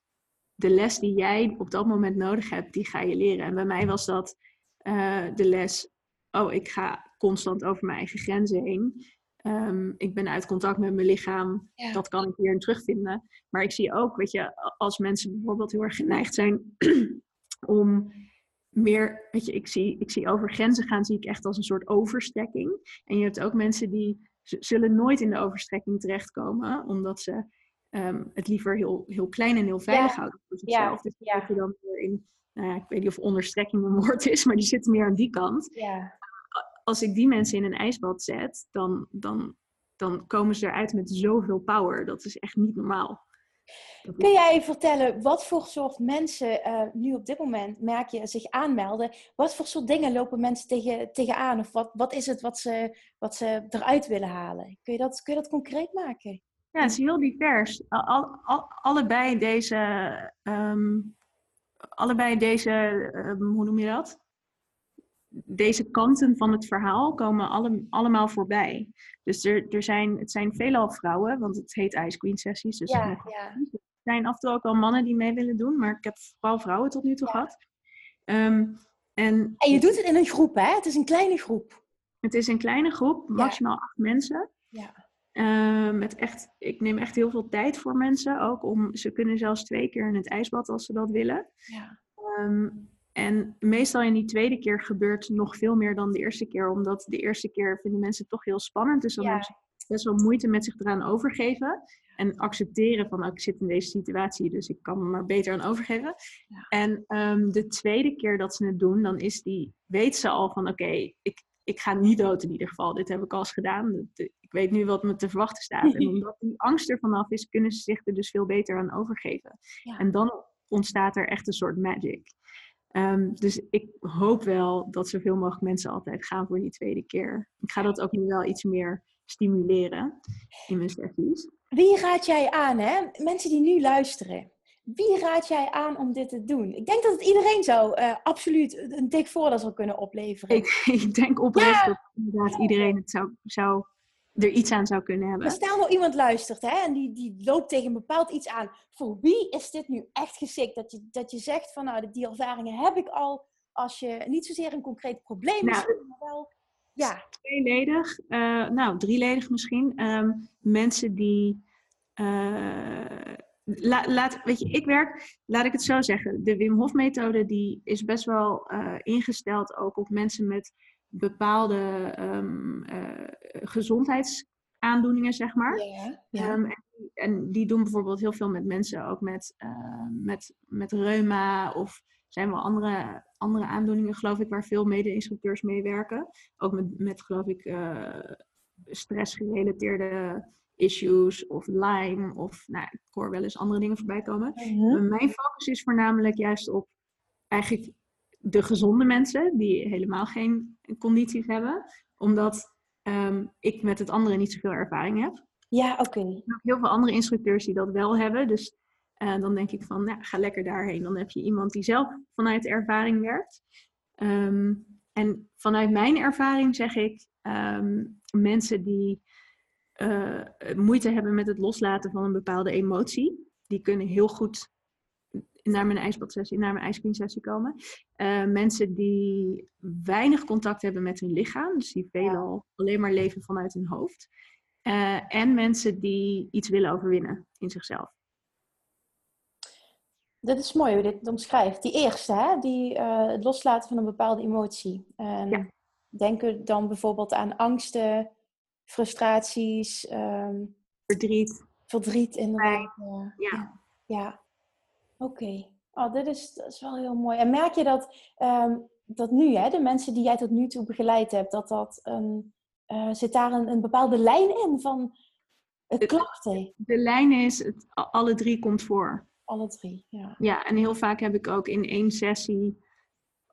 De les die jij op dat moment nodig hebt, die ga je leren. En bij mij was dat de les, oh, ik ga constant over mijn eigen grenzen heen. Ik ben uit contact met mijn lichaam. Ja. Dat kan ik hierin terugvinden. Maar ik zie ook, weet je, als mensen bijvoorbeeld heel erg geneigd zijn om meer, weet je, ik zie over grenzen gaan, zie ik echt als een soort overstrekking. En je hebt ook mensen die zullen nooit in de overstrekking terechtkomen, omdat ze het liever heel, heel klein en heel veilig houden voor zichzelf. Dus dat je dan weer in, nou ja, ik weet niet of onderstrekking een woord is, maar die zitten meer aan die kant. Ja. Als ik die mensen in een ijsbad zet, dan komen ze eruit met zoveel power. Dat is echt niet normaal. Kun jij even vertellen, wat voor soort mensen nu op dit moment, merk je, zich aanmelden? Wat voor soort dingen lopen mensen tegenaan? Of wat is het wat ze eruit willen halen? Kun je dat concreet maken? Ja, het is heel divers. Allebei deze, hoe noem je dat? Deze kanten van het verhaal komen allemaal voorbij. Dus het zijn veelal vrouwen, want het heet Ice Queen Sessies. Dus er zijn af en toe ook al mannen die mee willen doen, maar ik heb vooral vrouwen tot nu toe gehad. En je doet het in een groep, hè? Het is een kleine groep. Het is een kleine groep, maximaal 8 mensen. Ja. Ik neem echt heel veel tijd voor mensen, ook ze kunnen zelfs 2 keer in het ijsbad als ze dat willen. Ja. En meestal in die tweede keer gebeurt nog veel meer dan de eerste keer. Omdat de eerste keer vinden mensen het toch heel spannend. Dus dan hebben ze best wel moeite met zich eraan overgeven. En accepteren van, ik zit in deze situatie, dus ik kan me maar beter aan overgeven. Ja. En de tweede keer dat ze het doen, dan weet ze al van, oké, ik ga niet dood in ieder geval. Dit heb ik al eens gedaan. Ik weet nu wat me te verwachten staat. En omdat die angst er vanaf is, kunnen ze zich er dus veel beter aan overgeven. Ja. En dan ontstaat er echt een soort magic. Dus ik hoop wel dat zoveel mogelijk mensen altijd gaan voor die tweede keer. Ik ga dat ook nu wel iets meer stimuleren in mijn sessies. Wie raad jij aan, hè? Mensen die nu luisteren. Wie raad jij aan om dit te doen? Ik denk dat het iedereen zou absoluut een dik voordeel zou kunnen opleveren. Ik denk oprecht dat inderdaad iedereen het zou er iets aan zou kunnen hebben. Maar stel nou iemand luistert, hè, en die loopt tegen een bepaald iets aan. Voor wie is dit nu echt geschikt? Dat je zegt van, nou, die ervaringen heb ik al. Als je niet zozeer een concreet probleem is, maar wel... Ja. Tweeledig, drieledig misschien. Mensen die... laat ik het zo zeggen. De Wim Hof methode, die is best wel ingesteld ook op mensen met bepaalde gezondheidsaandoeningen, zeg maar. Yeah, yeah. En die doen bijvoorbeeld heel veel met mensen, ook met reuma of zijn wel andere aandoeningen, geloof ik, waar veel mede-instructeurs mee werken. Ook met geloof ik, stressgerelateerde issues of Lyme of, nou, ik hoor wel eens andere dingen voorbij komen. Mm-hmm. Mijn focus is voornamelijk juist op eigenlijk de gezonde mensen die helemaal geen condities hebben. Omdat ik met het andere niet zoveel ervaring heb. Ja, oké. Er zijn ook heel veel andere instructeurs die dat wel hebben. Dus dan denk ik van, nou, ga lekker daarheen. Dan heb je iemand die zelf vanuit ervaring werkt. En vanuit mijn ervaring zeg ik, mensen die moeite hebben met het loslaten van een bepaalde emotie, die kunnen heel goed naar mijn ijsbadsessie, naar mijn ijscreamsessie komen. Mensen die weinig contact hebben met hun lichaam. Dus die veelal alleen maar leven vanuit hun hoofd. En mensen die iets willen overwinnen in zichzelf. Dat is mooi hoe je dit omschrijft. Die eerste, hè? Die het loslaten van een bepaalde emotie. Denken dan bijvoorbeeld aan angsten, frustraties. Verdriet. Verdriet inderdaad. Ja. Oké. Oh, dat is wel heel mooi. En merk je dat nu, hè, de mensen die jij tot nu toe begeleid hebt, zit daar een bepaalde lijn in van het klachten? De lijn is, alle 3 komt voor. Alle 3, ja. Ja, en heel vaak heb ik ook in 1 sessie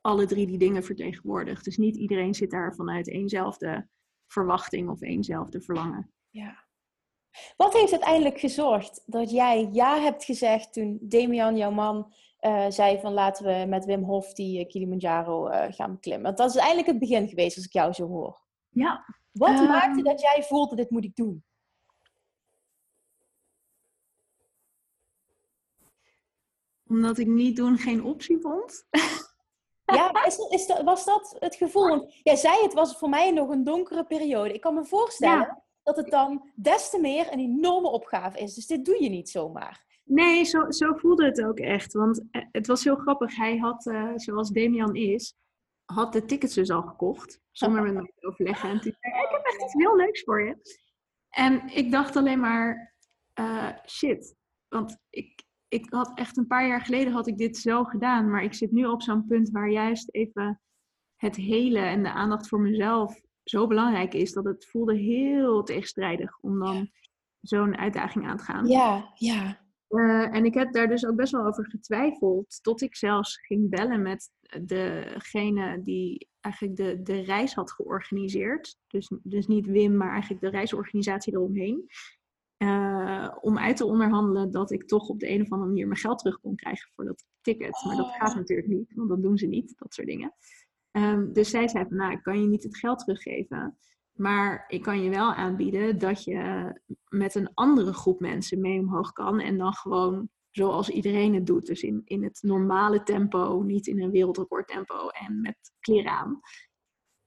alle 3 die dingen vertegenwoordigd. Dus niet iedereen zit daar vanuit éénzelfde verwachting of éénzelfde verlangen. Ja. Wat heeft uiteindelijk gezorgd dat jij ja hebt gezegd toen Damian, jouw man, zei van laten we met Wim Hof die Kilimanjaro gaan beklimmen? Want dat is eigenlijk het begin geweest als ik jou zo hoor. Ja. Wat maakte dat jij voelde, dit moet ik doen? Omdat ik niet doen geen optie vond. Ja, was dat het gevoel? Want jij zei, het was voor mij nog een donkere periode. Ik kan me voorstellen dat het dan des te meer een enorme opgave is. Dus dit doe je niet zomaar. Nee, zo voelde het ook echt. Want het was heel grappig. Hij had, zoals Damian is, had de tickets dus al gekocht. Zonder met me te overleggen. En toen zei ik heb echt iets heel leuks voor je. En ik dacht alleen maar, shit. Want ik had echt een paar jaar geleden had ik dit zo gedaan. Maar ik zit nu op zo'n punt waar juist even het hele en de aandacht voor mezelf zo belangrijk is. Dat het voelde heel tegenstrijdig om dan zo'n uitdaging aan te gaan. Ja. En ik heb daar dus ook best wel over getwijfeld. Tot ik zelfs ging bellen met degene die eigenlijk de reis had georganiseerd. Dus niet Wim, maar eigenlijk de reisorganisatie eromheen. Om uit te onderhandelen dat ik toch op de een of andere manier mijn geld terug kon krijgen voor dat ticket. Maar dat gaat natuurlijk niet, want dat doen ze niet, dat soort dingen. Dus zij zei van, nou, ik kan je niet het geld teruggeven. Maar ik kan je wel aanbieden dat je met een andere groep mensen mee omhoog kan. En dan gewoon zoals iedereen het doet. Dus in het normale tempo, niet in een wereldrecord tempo en met kleren aan.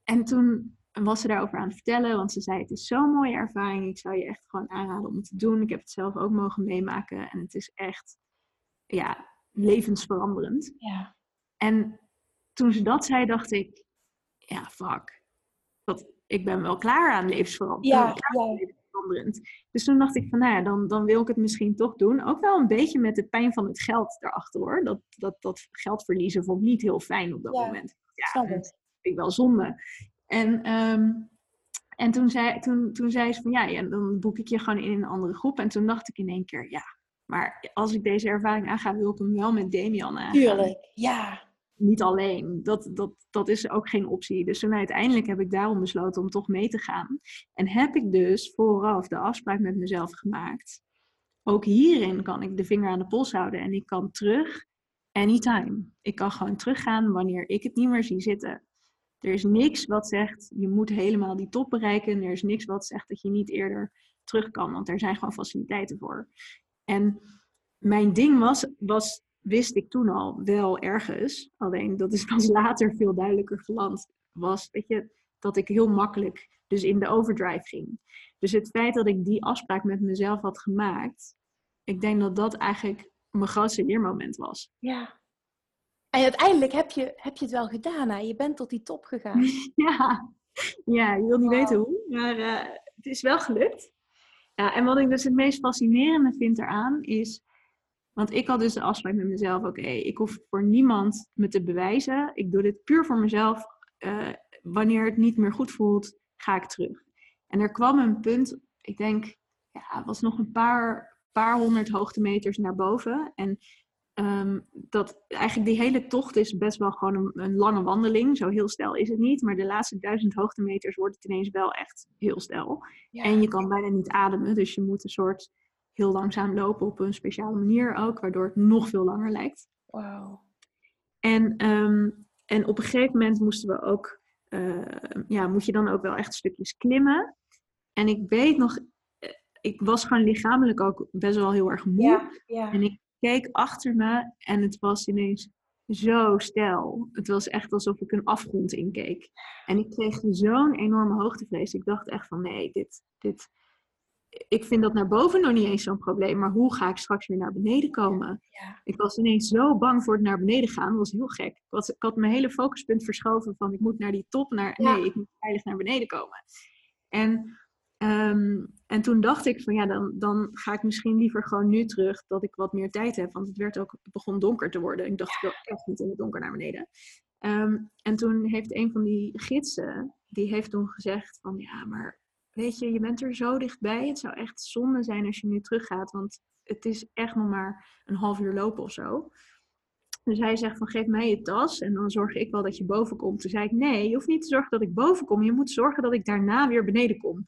En toen was ze daarover aan het vertellen. Want ze zei, het is zo'n mooie ervaring. Ik zou je echt gewoon aanraden om het te doen. Ik heb het zelf ook mogen meemaken. En het is echt levensveranderend. Ja. En toen ze dat zei, dacht ik, fuck. Ik ben wel klaar aan levensverandering. Dus toen dacht ik van, dan wil ik het misschien toch doen. Ook wel een beetje met de pijn van het geld daarachter, hoor. Dat geld verliezen vond ik niet heel fijn op dat moment. Ja, dat vind ik wel zonde. En toen zei ze van, dan boek ik je gewoon in een andere groep. En toen dacht ik in één keer, maar als ik deze ervaring aanga, wil ik hem wel met Damian aangaan. Tuurlijk, ja. Niet alleen. Dat is ook geen optie. Dus toen uiteindelijk heb ik daarom besloten om toch mee te gaan. En heb ik dus vooraf de afspraak met mezelf gemaakt. Ook hierin kan ik de vinger aan de pols houden. En ik kan terug anytime. Ik kan gewoon teruggaan wanneer ik het niet meer zie zitten. Er is niks wat zegt, je moet helemaal die top bereiken. Er is niks wat zegt dat je niet eerder terug kan. Want er zijn gewoon faciliteiten voor. En mijn ding was wist ik toen al wel ergens, alleen dat is pas later veel duidelijker geland, was dat ik heel makkelijk dus in de overdrive ging. Dus het feit dat ik die afspraak met mezelf had gemaakt, ik denk dat dat eigenlijk mijn grootste leermoment was. Ja. En uiteindelijk heb je het wel gedaan, hè? Je bent tot die top gegaan. Ja, je wil niet weten hoe, maar het is wel gelukt. Ja, en wat ik dus het meest fascinerende vind eraan is, want ik had dus de afspraak met mezelf, ik hoef voor niemand me te bewijzen. Ik doe dit puur voor mezelf. Wanneer het niet meer goed voelt, ga ik terug. En er kwam een punt, ik denk, het was nog een paar honderd hoogtemeters naar boven. En dat eigenlijk die hele tocht is best wel gewoon een lange wandeling. Zo heel steil is het niet. Maar de laatste 1000 hoogtemeters wordt het ineens wel echt heel steil. Ja. En je kan bijna niet ademen, dus je moet een soort heel langzaam lopen op een speciale manier ook, waardoor het nog veel langer lijkt. Wow. En op een gegeven moment moesten we ook, moet je dan ook wel echt stukjes klimmen. En ik weet nog, ik was gewoon lichamelijk ook best wel heel erg moe. Ja. En ik keek achter me en het was ineens zo steil. Het was echt alsof ik een afgrond inkeek. En ik kreeg zo'n enorme hoogtevrees. Ik dacht echt van, nee, dit ik vind dat naar boven nog niet eens zo'n probleem. Maar hoe ga ik straks weer naar beneden komen? Ja. Ik was ineens zo bang voor het naar beneden gaan. Dat was heel gek. Ik had mijn hele focuspunt verschoven van ik moet naar die top. Nee, ik moet veilig naar beneden komen. En toen dacht ik van dan ga ik misschien liever gewoon nu terug. Dat ik wat meer tijd heb. Want het begon donker te worden. Ik dacht ik wil echt niet in het donker naar beneden. En toen heeft een van die gidsen, die heeft toen gezegd van maar weet je, je bent er zo dichtbij. Het zou echt zonde zijn als je nu teruggaat. Want het is echt nog maar een half uur lopen of zo. Dus hij zegt van, geef mij je tas. En dan zorg ik wel dat je boven komt. Toen zei ik, nee, je hoeft niet te zorgen dat ik boven kom. Je moet zorgen dat ik daarna weer beneden kom.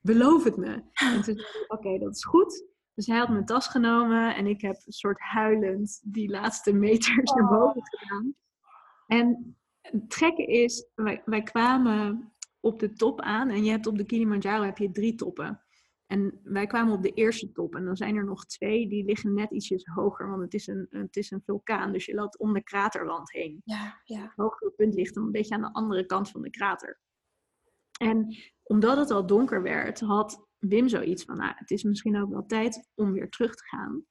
Beloof het me. En toen zei ik, oké, dat is goed. Dus hij had mijn tas genomen. En ik heb een soort huilend die laatste meters naar boven gedaan. En het gekke is, wij kwamen op de top aan. En je hebt op de Kilimanjaro heb je 3 toppen. En wij kwamen op de eerste top. En dan zijn er nog twee, die liggen net ietsjes hoger. Want het is een vulkaan, dus je loopt om de kraterwand heen. Ja, ja. Het hogere punt ligt een beetje aan de andere kant van de krater. En omdat het al donker werd, had Wim zoiets van... Nou, het is misschien ook wel tijd om weer terug te gaan.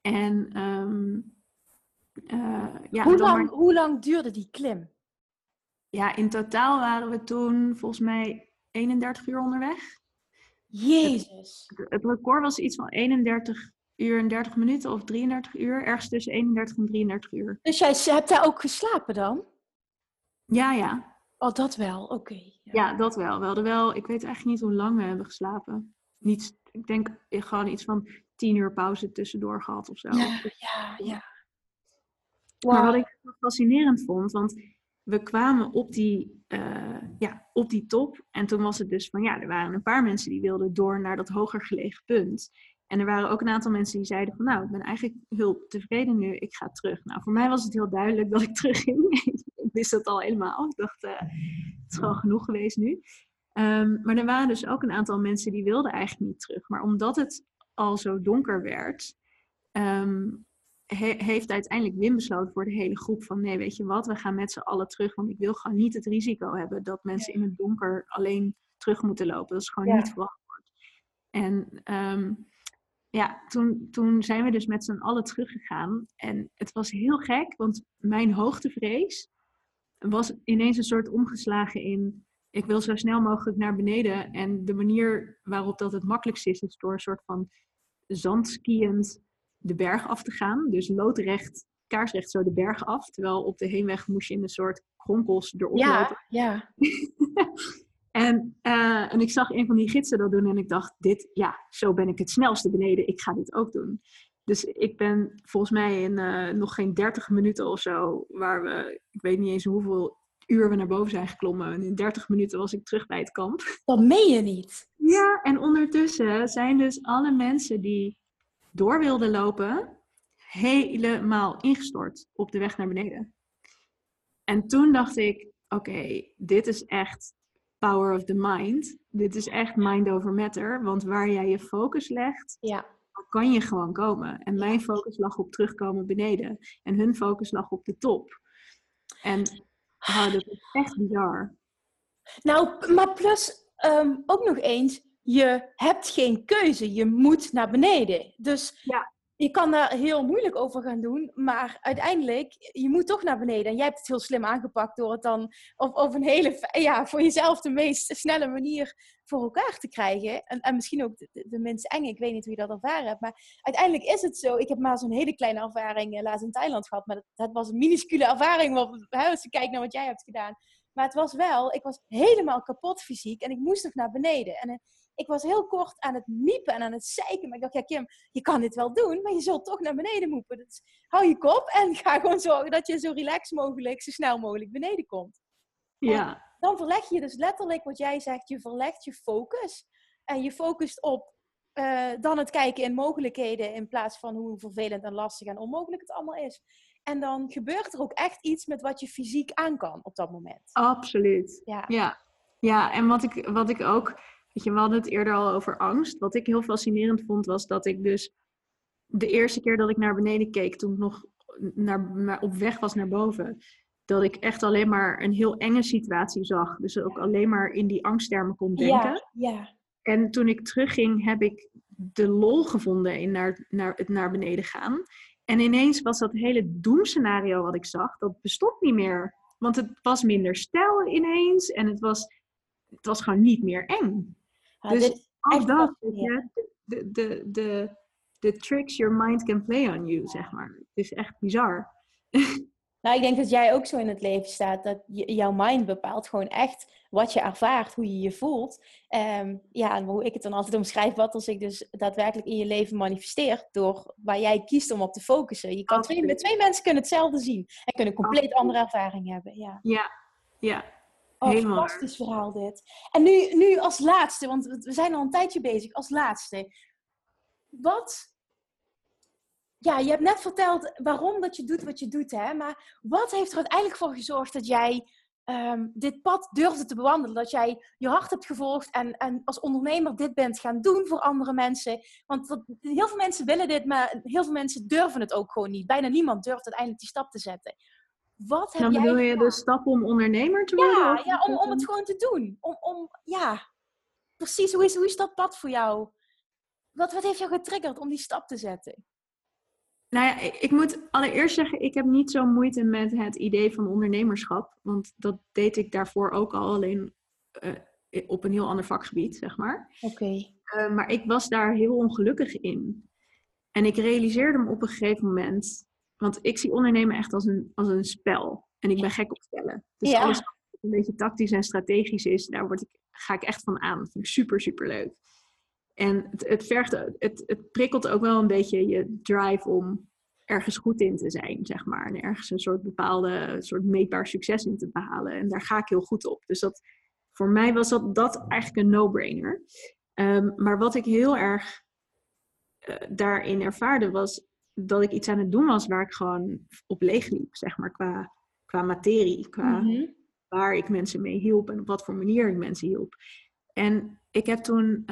En hoe lang duurde die klim? Ja, in totaal waren we toen volgens mij 31 uur onderweg. Jezus. Het record was iets van 31 uur en 30 minuten of 33 uur. Ergens tussen 31 en 33 uur. Dus jij hebt daar ook geslapen dan? Ja, ja. Oh, dat wel. Oké. Okay. Ja. Ja, dat wel. We hadden wel... Ik weet eigenlijk niet hoe lang we hebben geslapen. Niet, ik denk gewoon iets van 10 uur pauze tussendoor gehad of zo. Ja, ja, ja. Wow. Maar wat ik fascinerend vond, want... We kwamen op die top en toen was het dus van ja, er waren een paar mensen die wilden door naar dat hoger gelegen punt. En er waren ook een aantal mensen die zeiden van nou, ik ben eigenlijk heel tevreden nu, ik ga terug. Nou, voor mij was het heel duidelijk dat ik terug ging. Ik wist dat al helemaal. Ik dacht, het is gewoon genoeg geweest nu. Maar er waren dus ook een aantal mensen die wilden eigenlijk niet terug. Maar omdat het al zo donker werd... heeft uiteindelijk Wim besloten voor de hele groep van... nee, weet je wat, we gaan met z'n allen terug... want ik wil gewoon niet het risico hebben... dat mensen in het donker alleen terug moeten lopen. Dat is gewoon niet verantwoord. En toen zijn we dus met z'n allen teruggegaan. En het was heel gek, want mijn hoogtevrees... was ineens een soort omgeslagen in... ik wil zo snel mogelijk naar beneden... en de manier waarop dat het makkelijkst is... is door een soort van zandskiënd... de berg af te gaan. Dus loodrecht, kaarsrecht zo de berg af. Terwijl op de heenweg moest je in een soort kronkels erop lopen. Ja, ja. En ik zag een van die gidsen dat doen en ik dacht, zo ben ik het snelste beneden. Ik ga dit ook doen. Dus ik ben volgens mij in nog geen 30 minuten of zo, waar we, ik weet niet eens hoeveel uur we naar boven zijn geklommen. En in 30 minuten was ik terug bij het kamp. Dat meen je niet? Ja, en ondertussen zijn dus alle mensen die door wilde lopen, helemaal ingestort op de weg naar beneden. En toen dacht ik, oké, dit is echt power of the mind. Dit is echt mind over matter. Want waar jij je focus legt, kan je gewoon komen. En mijn focus lag op terugkomen beneden. En hun focus lag op de top. En dat is echt bizar. Nou, maar plus ook nog eens... Je hebt geen keuze, je moet naar beneden. Dus je kan daar heel moeilijk over gaan doen, maar uiteindelijk, je moet toch naar beneden. En jij hebt het heel slim aangepakt door het dan op een hele, voor jezelf de meest snelle manier voor elkaar te krijgen. En misschien ook de minst enge, ik weet niet hoe je dat ervaren hebt. Maar uiteindelijk is het zo, ik heb maar zo'n hele kleine ervaring laatst in Thailand gehad, maar dat was een minuscule ervaring, als je kijkt naar wat jij hebt gedaan. Maar het was wel, ik was helemaal kapot fysiek en ik moest nog naar beneden. En ik was heel kort aan het miepen en aan het zeiken. Maar ik dacht, Kim, je kan dit wel doen, maar je zult toch naar beneden moepen. Dus hou je kop en ga gewoon zorgen dat je zo relaxed mogelijk, zo snel mogelijk beneden komt. Ja. En dan verleg je dus letterlijk wat jij zegt, je verlegt je focus. En je focust op dan het kijken in mogelijkheden in plaats van hoe vervelend en lastig en onmogelijk het allemaal is. En dan gebeurt er ook echt iets met wat je fysiek aan kan op dat moment. Absoluut. Ja, en wat ik ook... Weet je, we hadden het eerder al over angst. Wat ik heel fascinerend vond, was dat ik dus... De eerste keer dat ik naar beneden keek, toen ik nog op weg was naar boven... dat ik echt alleen maar een heel enge situatie zag. Dus ook alleen maar in die angsttermen kon denken. Ja. En toen ik terugging, heb ik de lol gevonden in het naar beneden gaan... En ineens was dat hele doemscenario wat ik zag, dat bestond niet meer. Want het was minder stijl ineens en het was gewoon niet meer eng. Ja, dus al dat, de tricks your mind can play on you, zeg maar. Het is echt bizar. Nou, ik denk dat jij ook zo in het leven staat, dat jouw mind bepaalt gewoon echt wat je ervaart, hoe je je voelt. En hoe ik het dan altijd omschrijf, wat als ik dus daadwerkelijk in je leven manifesteert door waar jij kiest om op te focussen. Je kan twee mensen kunnen hetzelfde zien en kunnen compleet andere ervaring hebben. Ja. Oh, fantastisch verhaal dit. En nu als laatste, want we zijn al een tijdje bezig, als laatste. Wat... Ja, je hebt net verteld waarom dat je doet wat je doet, hè? Maar wat heeft er uiteindelijk voor gezorgd dat jij dit pad durfde te bewandelen. Dat jij je hart hebt gevolgd en als ondernemer dit bent gaan doen voor andere mensen. Want heel veel mensen willen dit, maar heel veel mensen durven het ook gewoon niet. Bijna niemand durft uiteindelijk die stap te zetten. Wat heb jij bedoel je de stap om ondernemer te worden? Ja, om het gewoon te doen. Precies, hoe is dat pad voor jou? Wat heeft jou getriggerd om die stap te zetten? Nou ja, ik moet allereerst zeggen, ik heb niet zo moeite met het idee van ondernemerschap. Want dat deed ik daarvoor ook al, alleen op een heel ander vakgebied, zeg maar. Oké. Maar ik was daar heel ongelukkig in. En ik realiseerde me op een gegeven moment... Want ik zie ondernemen echt als een spel. En ik ben gek op spellen. Dus alles wat een beetje tactisch en strategisch is, daar ga ik echt van aan. Dat vind ik super, super leuk. En het prikkelt ook wel een beetje je drive om ergens goed in te zijn, zeg maar. En ergens een soort meetbaar succes in te behalen. En daar ga ik heel goed op. Dus dat, voor mij was dat eigenlijk een no-brainer. Maar wat ik heel erg daarin ervaarde was dat ik iets aan het doen was waar ik gewoon op leeg liep, zeg maar, qua materie. Qua waar ik mensen mee hielp en op wat voor manier ik mensen hielp. En ik heb toen,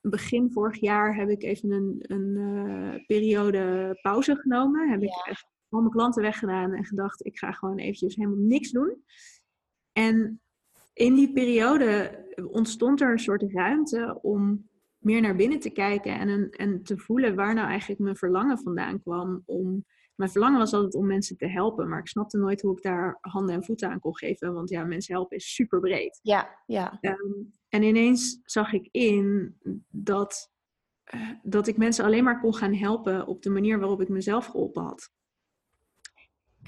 begin vorig jaar, heb ik even een periode pauze genomen. Heb ik echt al mijn klanten weggedaan en gedacht, ik ga gewoon eventjes helemaal niks doen. En in die periode ontstond er een soort ruimte om meer naar binnen te kijken en te voelen waar nou eigenlijk mijn verlangen vandaan kwam. Mijn verlangen was altijd om mensen te helpen, maar ik snapte nooit hoe ik daar handen en voeten aan kon geven. Want ja, mensen helpen is super breed. Ja. En ineens zag ik in dat ik mensen alleen maar kon gaan helpen op de manier waarop ik mezelf geholpen had.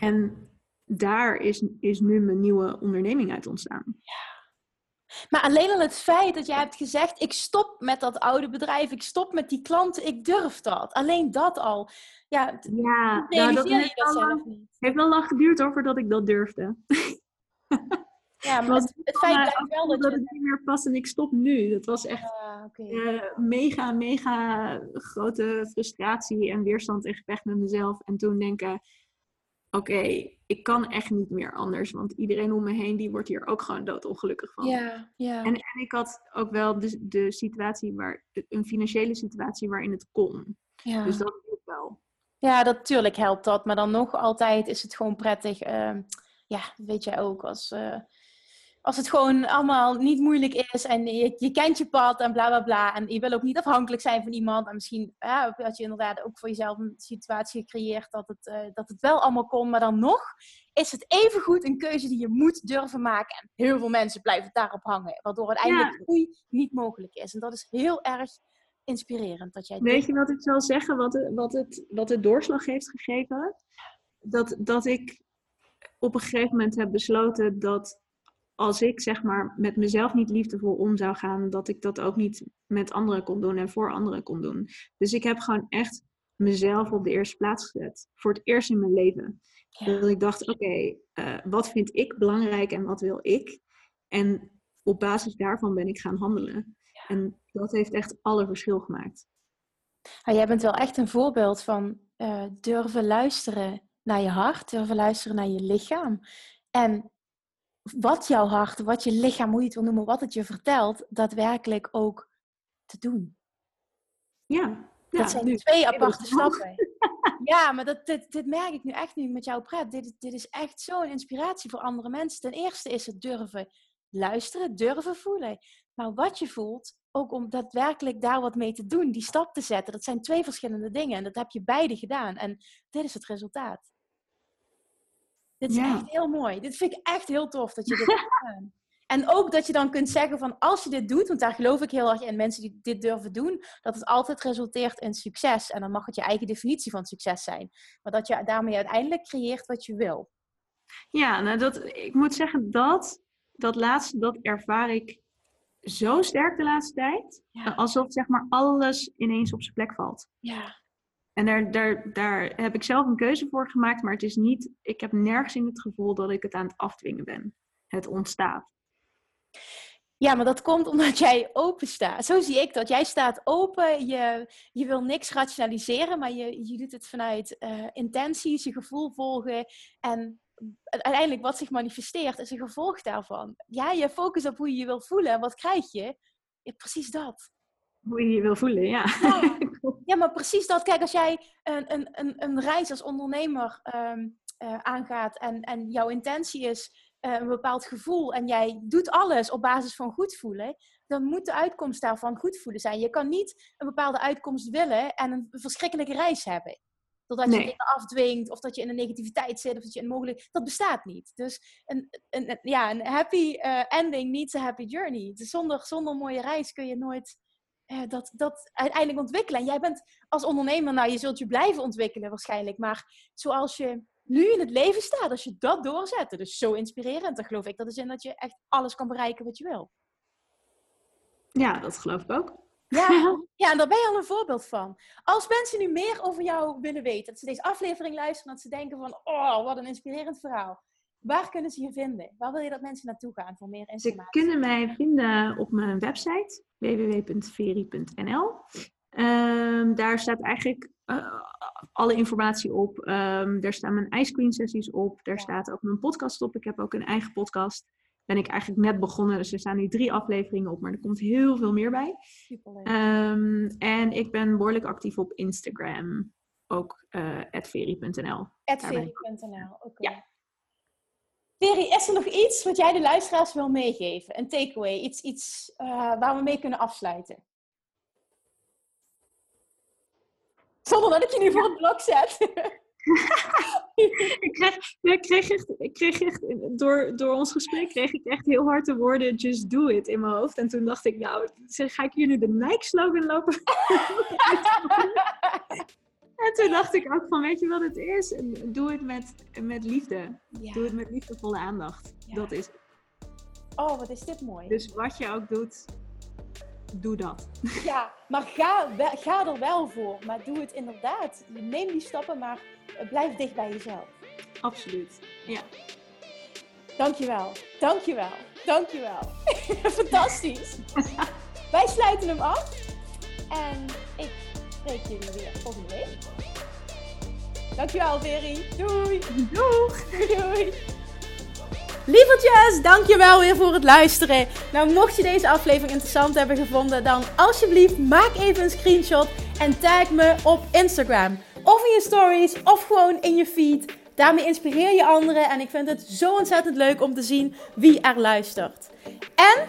En daar is nu mijn nieuwe onderneming uit ontstaan. Ja. Maar alleen al het feit dat jij hebt gezegd, ik stop met dat oude bedrijf, ik stop met die klanten, ik durf dat. Alleen dat al. Ja nou, dat heeft wel lang geduurd hoor, voordat ik dat durfde. Ja, maar het feit blijft wel dat het niet meer past en ik stop nu. Dat was echt mega, mega grote frustratie en weerstand en gevecht met mezelf. En toen denken, oké, ik kan echt niet meer anders. Want iedereen om me heen, die wordt hier ook gewoon doodongelukkig van. Ja. En ik had ook wel de situatie, een financiële situatie waarin het kon. Ja. Dus dat hielp wel. Ja, natuurlijk helpt dat. Maar dan nog altijd is het gewoon prettig. Dat weet jij ook. Als het gewoon allemaal niet moeilijk is en je kent je pad en bla bla bla. En je wil ook niet afhankelijk zijn van iemand. En misschien had je inderdaad ook voor jezelf een situatie gecreëerd dat het wel allemaal kon. Maar dan nog is het evengoed een keuze die je moet durven maken. En heel veel mensen blijven daarop hangen. Waardoor uiteindelijk niet mogelijk is. En dat is heel erg inspirerend. Dat jij weet je wat ik zal zeggen? Wat het doorslag heeft gegeven? Dat ik op een gegeven moment heb besloten dat als ik zeg maar met mezelf niet liefdevol om zou gaan, dat ik dat ook niet met anderen kon doen en voor anderen kon doen. Dus ik heb gewoon echt mezelf op de eerste plaats gezet. Voor het eerst in mijn leven. Ja. Dat ik dacht, oké, wat vind ik belangrijk en wat wil ik? En op basis daarvan ben ik gaan handelen. Ja. En dat heeft echt alle verschil gemaakt. Ja, jij bent wel echt een voorbeeld van durven luisteren naar je hart, durven luisteren naar je lichaam. En wat jouw hart, wat je lichaam, hoe je het wil noemen, wat het je vertelt, daadwerkelijk ook te doen. Ja dat zijn twee aparte stappen. Ja, maar dit merk ik nu echt niet met jouw pret. Dit is echt zo'n inspiratie voor andere mensen. Ten eerste is het durven luisteren, durven voelen. Maar wat je voelt, ook om daadwerkelijk daar wat mee te doen, die stap te zetten. Dat zijn twee verschillende dingen en dat heb je beide gedaan. En dit is het resultaat. Dit is echt heel mooi. Dit vind ik echt heel tof dat je dit hebt gedaan. En ook dat je dan kunt zeggen van als je dit doet, want daar geloof ik heel erg in, mensen die dit durven doen, dat het altijd resulteert in succes. En dan mag het je eigen definitie van succes zijn. Maar dat je daarmee uiteindelijk creëert wat je wil. Ja, nou ik moet zeggen dat laatste, dat ervaar ik zo sterk de laatste tijd. Ja. Alsof zeg maar alles ineens op zijn plek valt. Ja. En daar heb ik zelf een keuze voor gemaakt, maar het is niet, ik heb nergens in het gevoel dat ik het aan het afdwingen ben. Het ontstaat. Ja, maar dat komt omdat jij open staat. Zo zie ik dat. Jij staat open, je wil niks rationaliseren, maar je doet het vanuit intenties, je gevoel volgen. En uiteindelijk wat zich manifesteert is een gevolg daarvan. Ja, je focus op hoe je je wil voelen en wat krijg je? Ja, precies dat. Hoe je je wil voelen, ja. Ja, ja, maar precies dat. Kijk, als jij een reis als ondernemer aangaat en jouw intentie is een bepaald gevoel en jij doet alles op basis van goed voelen, dan moet de uitkomst daarvan goed voelen zijn. Je kan niet een bepaalde uitkomst willen en een verschrikkelijke reis hebben. Totdat je dingen afdwingt, of dat je in de negativiteit zit, of dat je onmogelijk... Dat bestaat niet. Dus een happy ending needs a happy journey. Dus zonder mooie reis kun je nooit... Dat uiteindelijk ontwikkelen. En jij bent als ondernemer, nou, je zult je blijven ontwikkelen waarschijnlijk. Maar zoals je nu in het leven staat, als je dat doorzet, dat is zo inspirerend. Dan geloof ik dat is in dat je echt alles kan bereiken wat je wil. Ja, dat geloof ik ook. Ja, ja, en daar ben je al een voorbeeld van. Als mensen nu meer over jou willen weten, dat ze deze aflevering luisteren, dat ze denken van, oh, wat een inspirerend verhaal. Waar kunnen ze je vinden? Waar wil je dat mensen naartoe gaan voor meer informatie? Ze kunnen mij vinden op mijn website www.veri.nl. Daar staat eigenlijk alle informatie op. Daar staan mijn ijscreen sessies op. Daar staat ook mijn podcast op. Ik heb ook een eigen podcast. Ben ik eigenlijk net begonnen. Dus er staan nu 3 afleveringen op. Maar er komt heel veel meer bij. Superleuk. En ik ben behoorlijk actief op Instagram. Ook @veri.nl. @veri.nl, oké. Ja. Veri, is er nog iets wat jij de luisteraars wil meegeven? Een takeaway, iets waar we mee kunnen afsluiten? Zonder dat ik je nu voor het blok zet. Ik kreeg echt door ons gesprek kreeg ik echt heel hard de woorden just do it in mijn hoofd. En toen dacht ik, nou, ga ik hier nu de Nike-slogan lopen? En toen dacht ik ook van, weet je wat het is? Doe het met liefde. Ja. Doe het met liefdevolle aandacht. Ja. Dat is het. Oh, wat is dit mooi. Dus wat je ook doet, doe dat. Ja, maar ga er wel voor. Maar doe het inderdaad. Neem die stappen, maar blijf dicht bij jezelf. Absoluut, ja. Dankjewel. Fantastisch. Wij sluiten hem af. En ik... Ik spreek jullie weer volgende week. Dankjewel, Veri. Doei. Doeg. Doei. Lievertjes, dankjewel weer voor het luisteren. Nou, mocht je deze aflevering interessant hebben gevonden, dan alsjeblieft maak even een screenshot en tag me op Instagram. Of in je stories, of gewoon in je feed. Daarmee inspireer je anderen en ik vind het zo ontzettend leuk om te zien wie er luistert. En...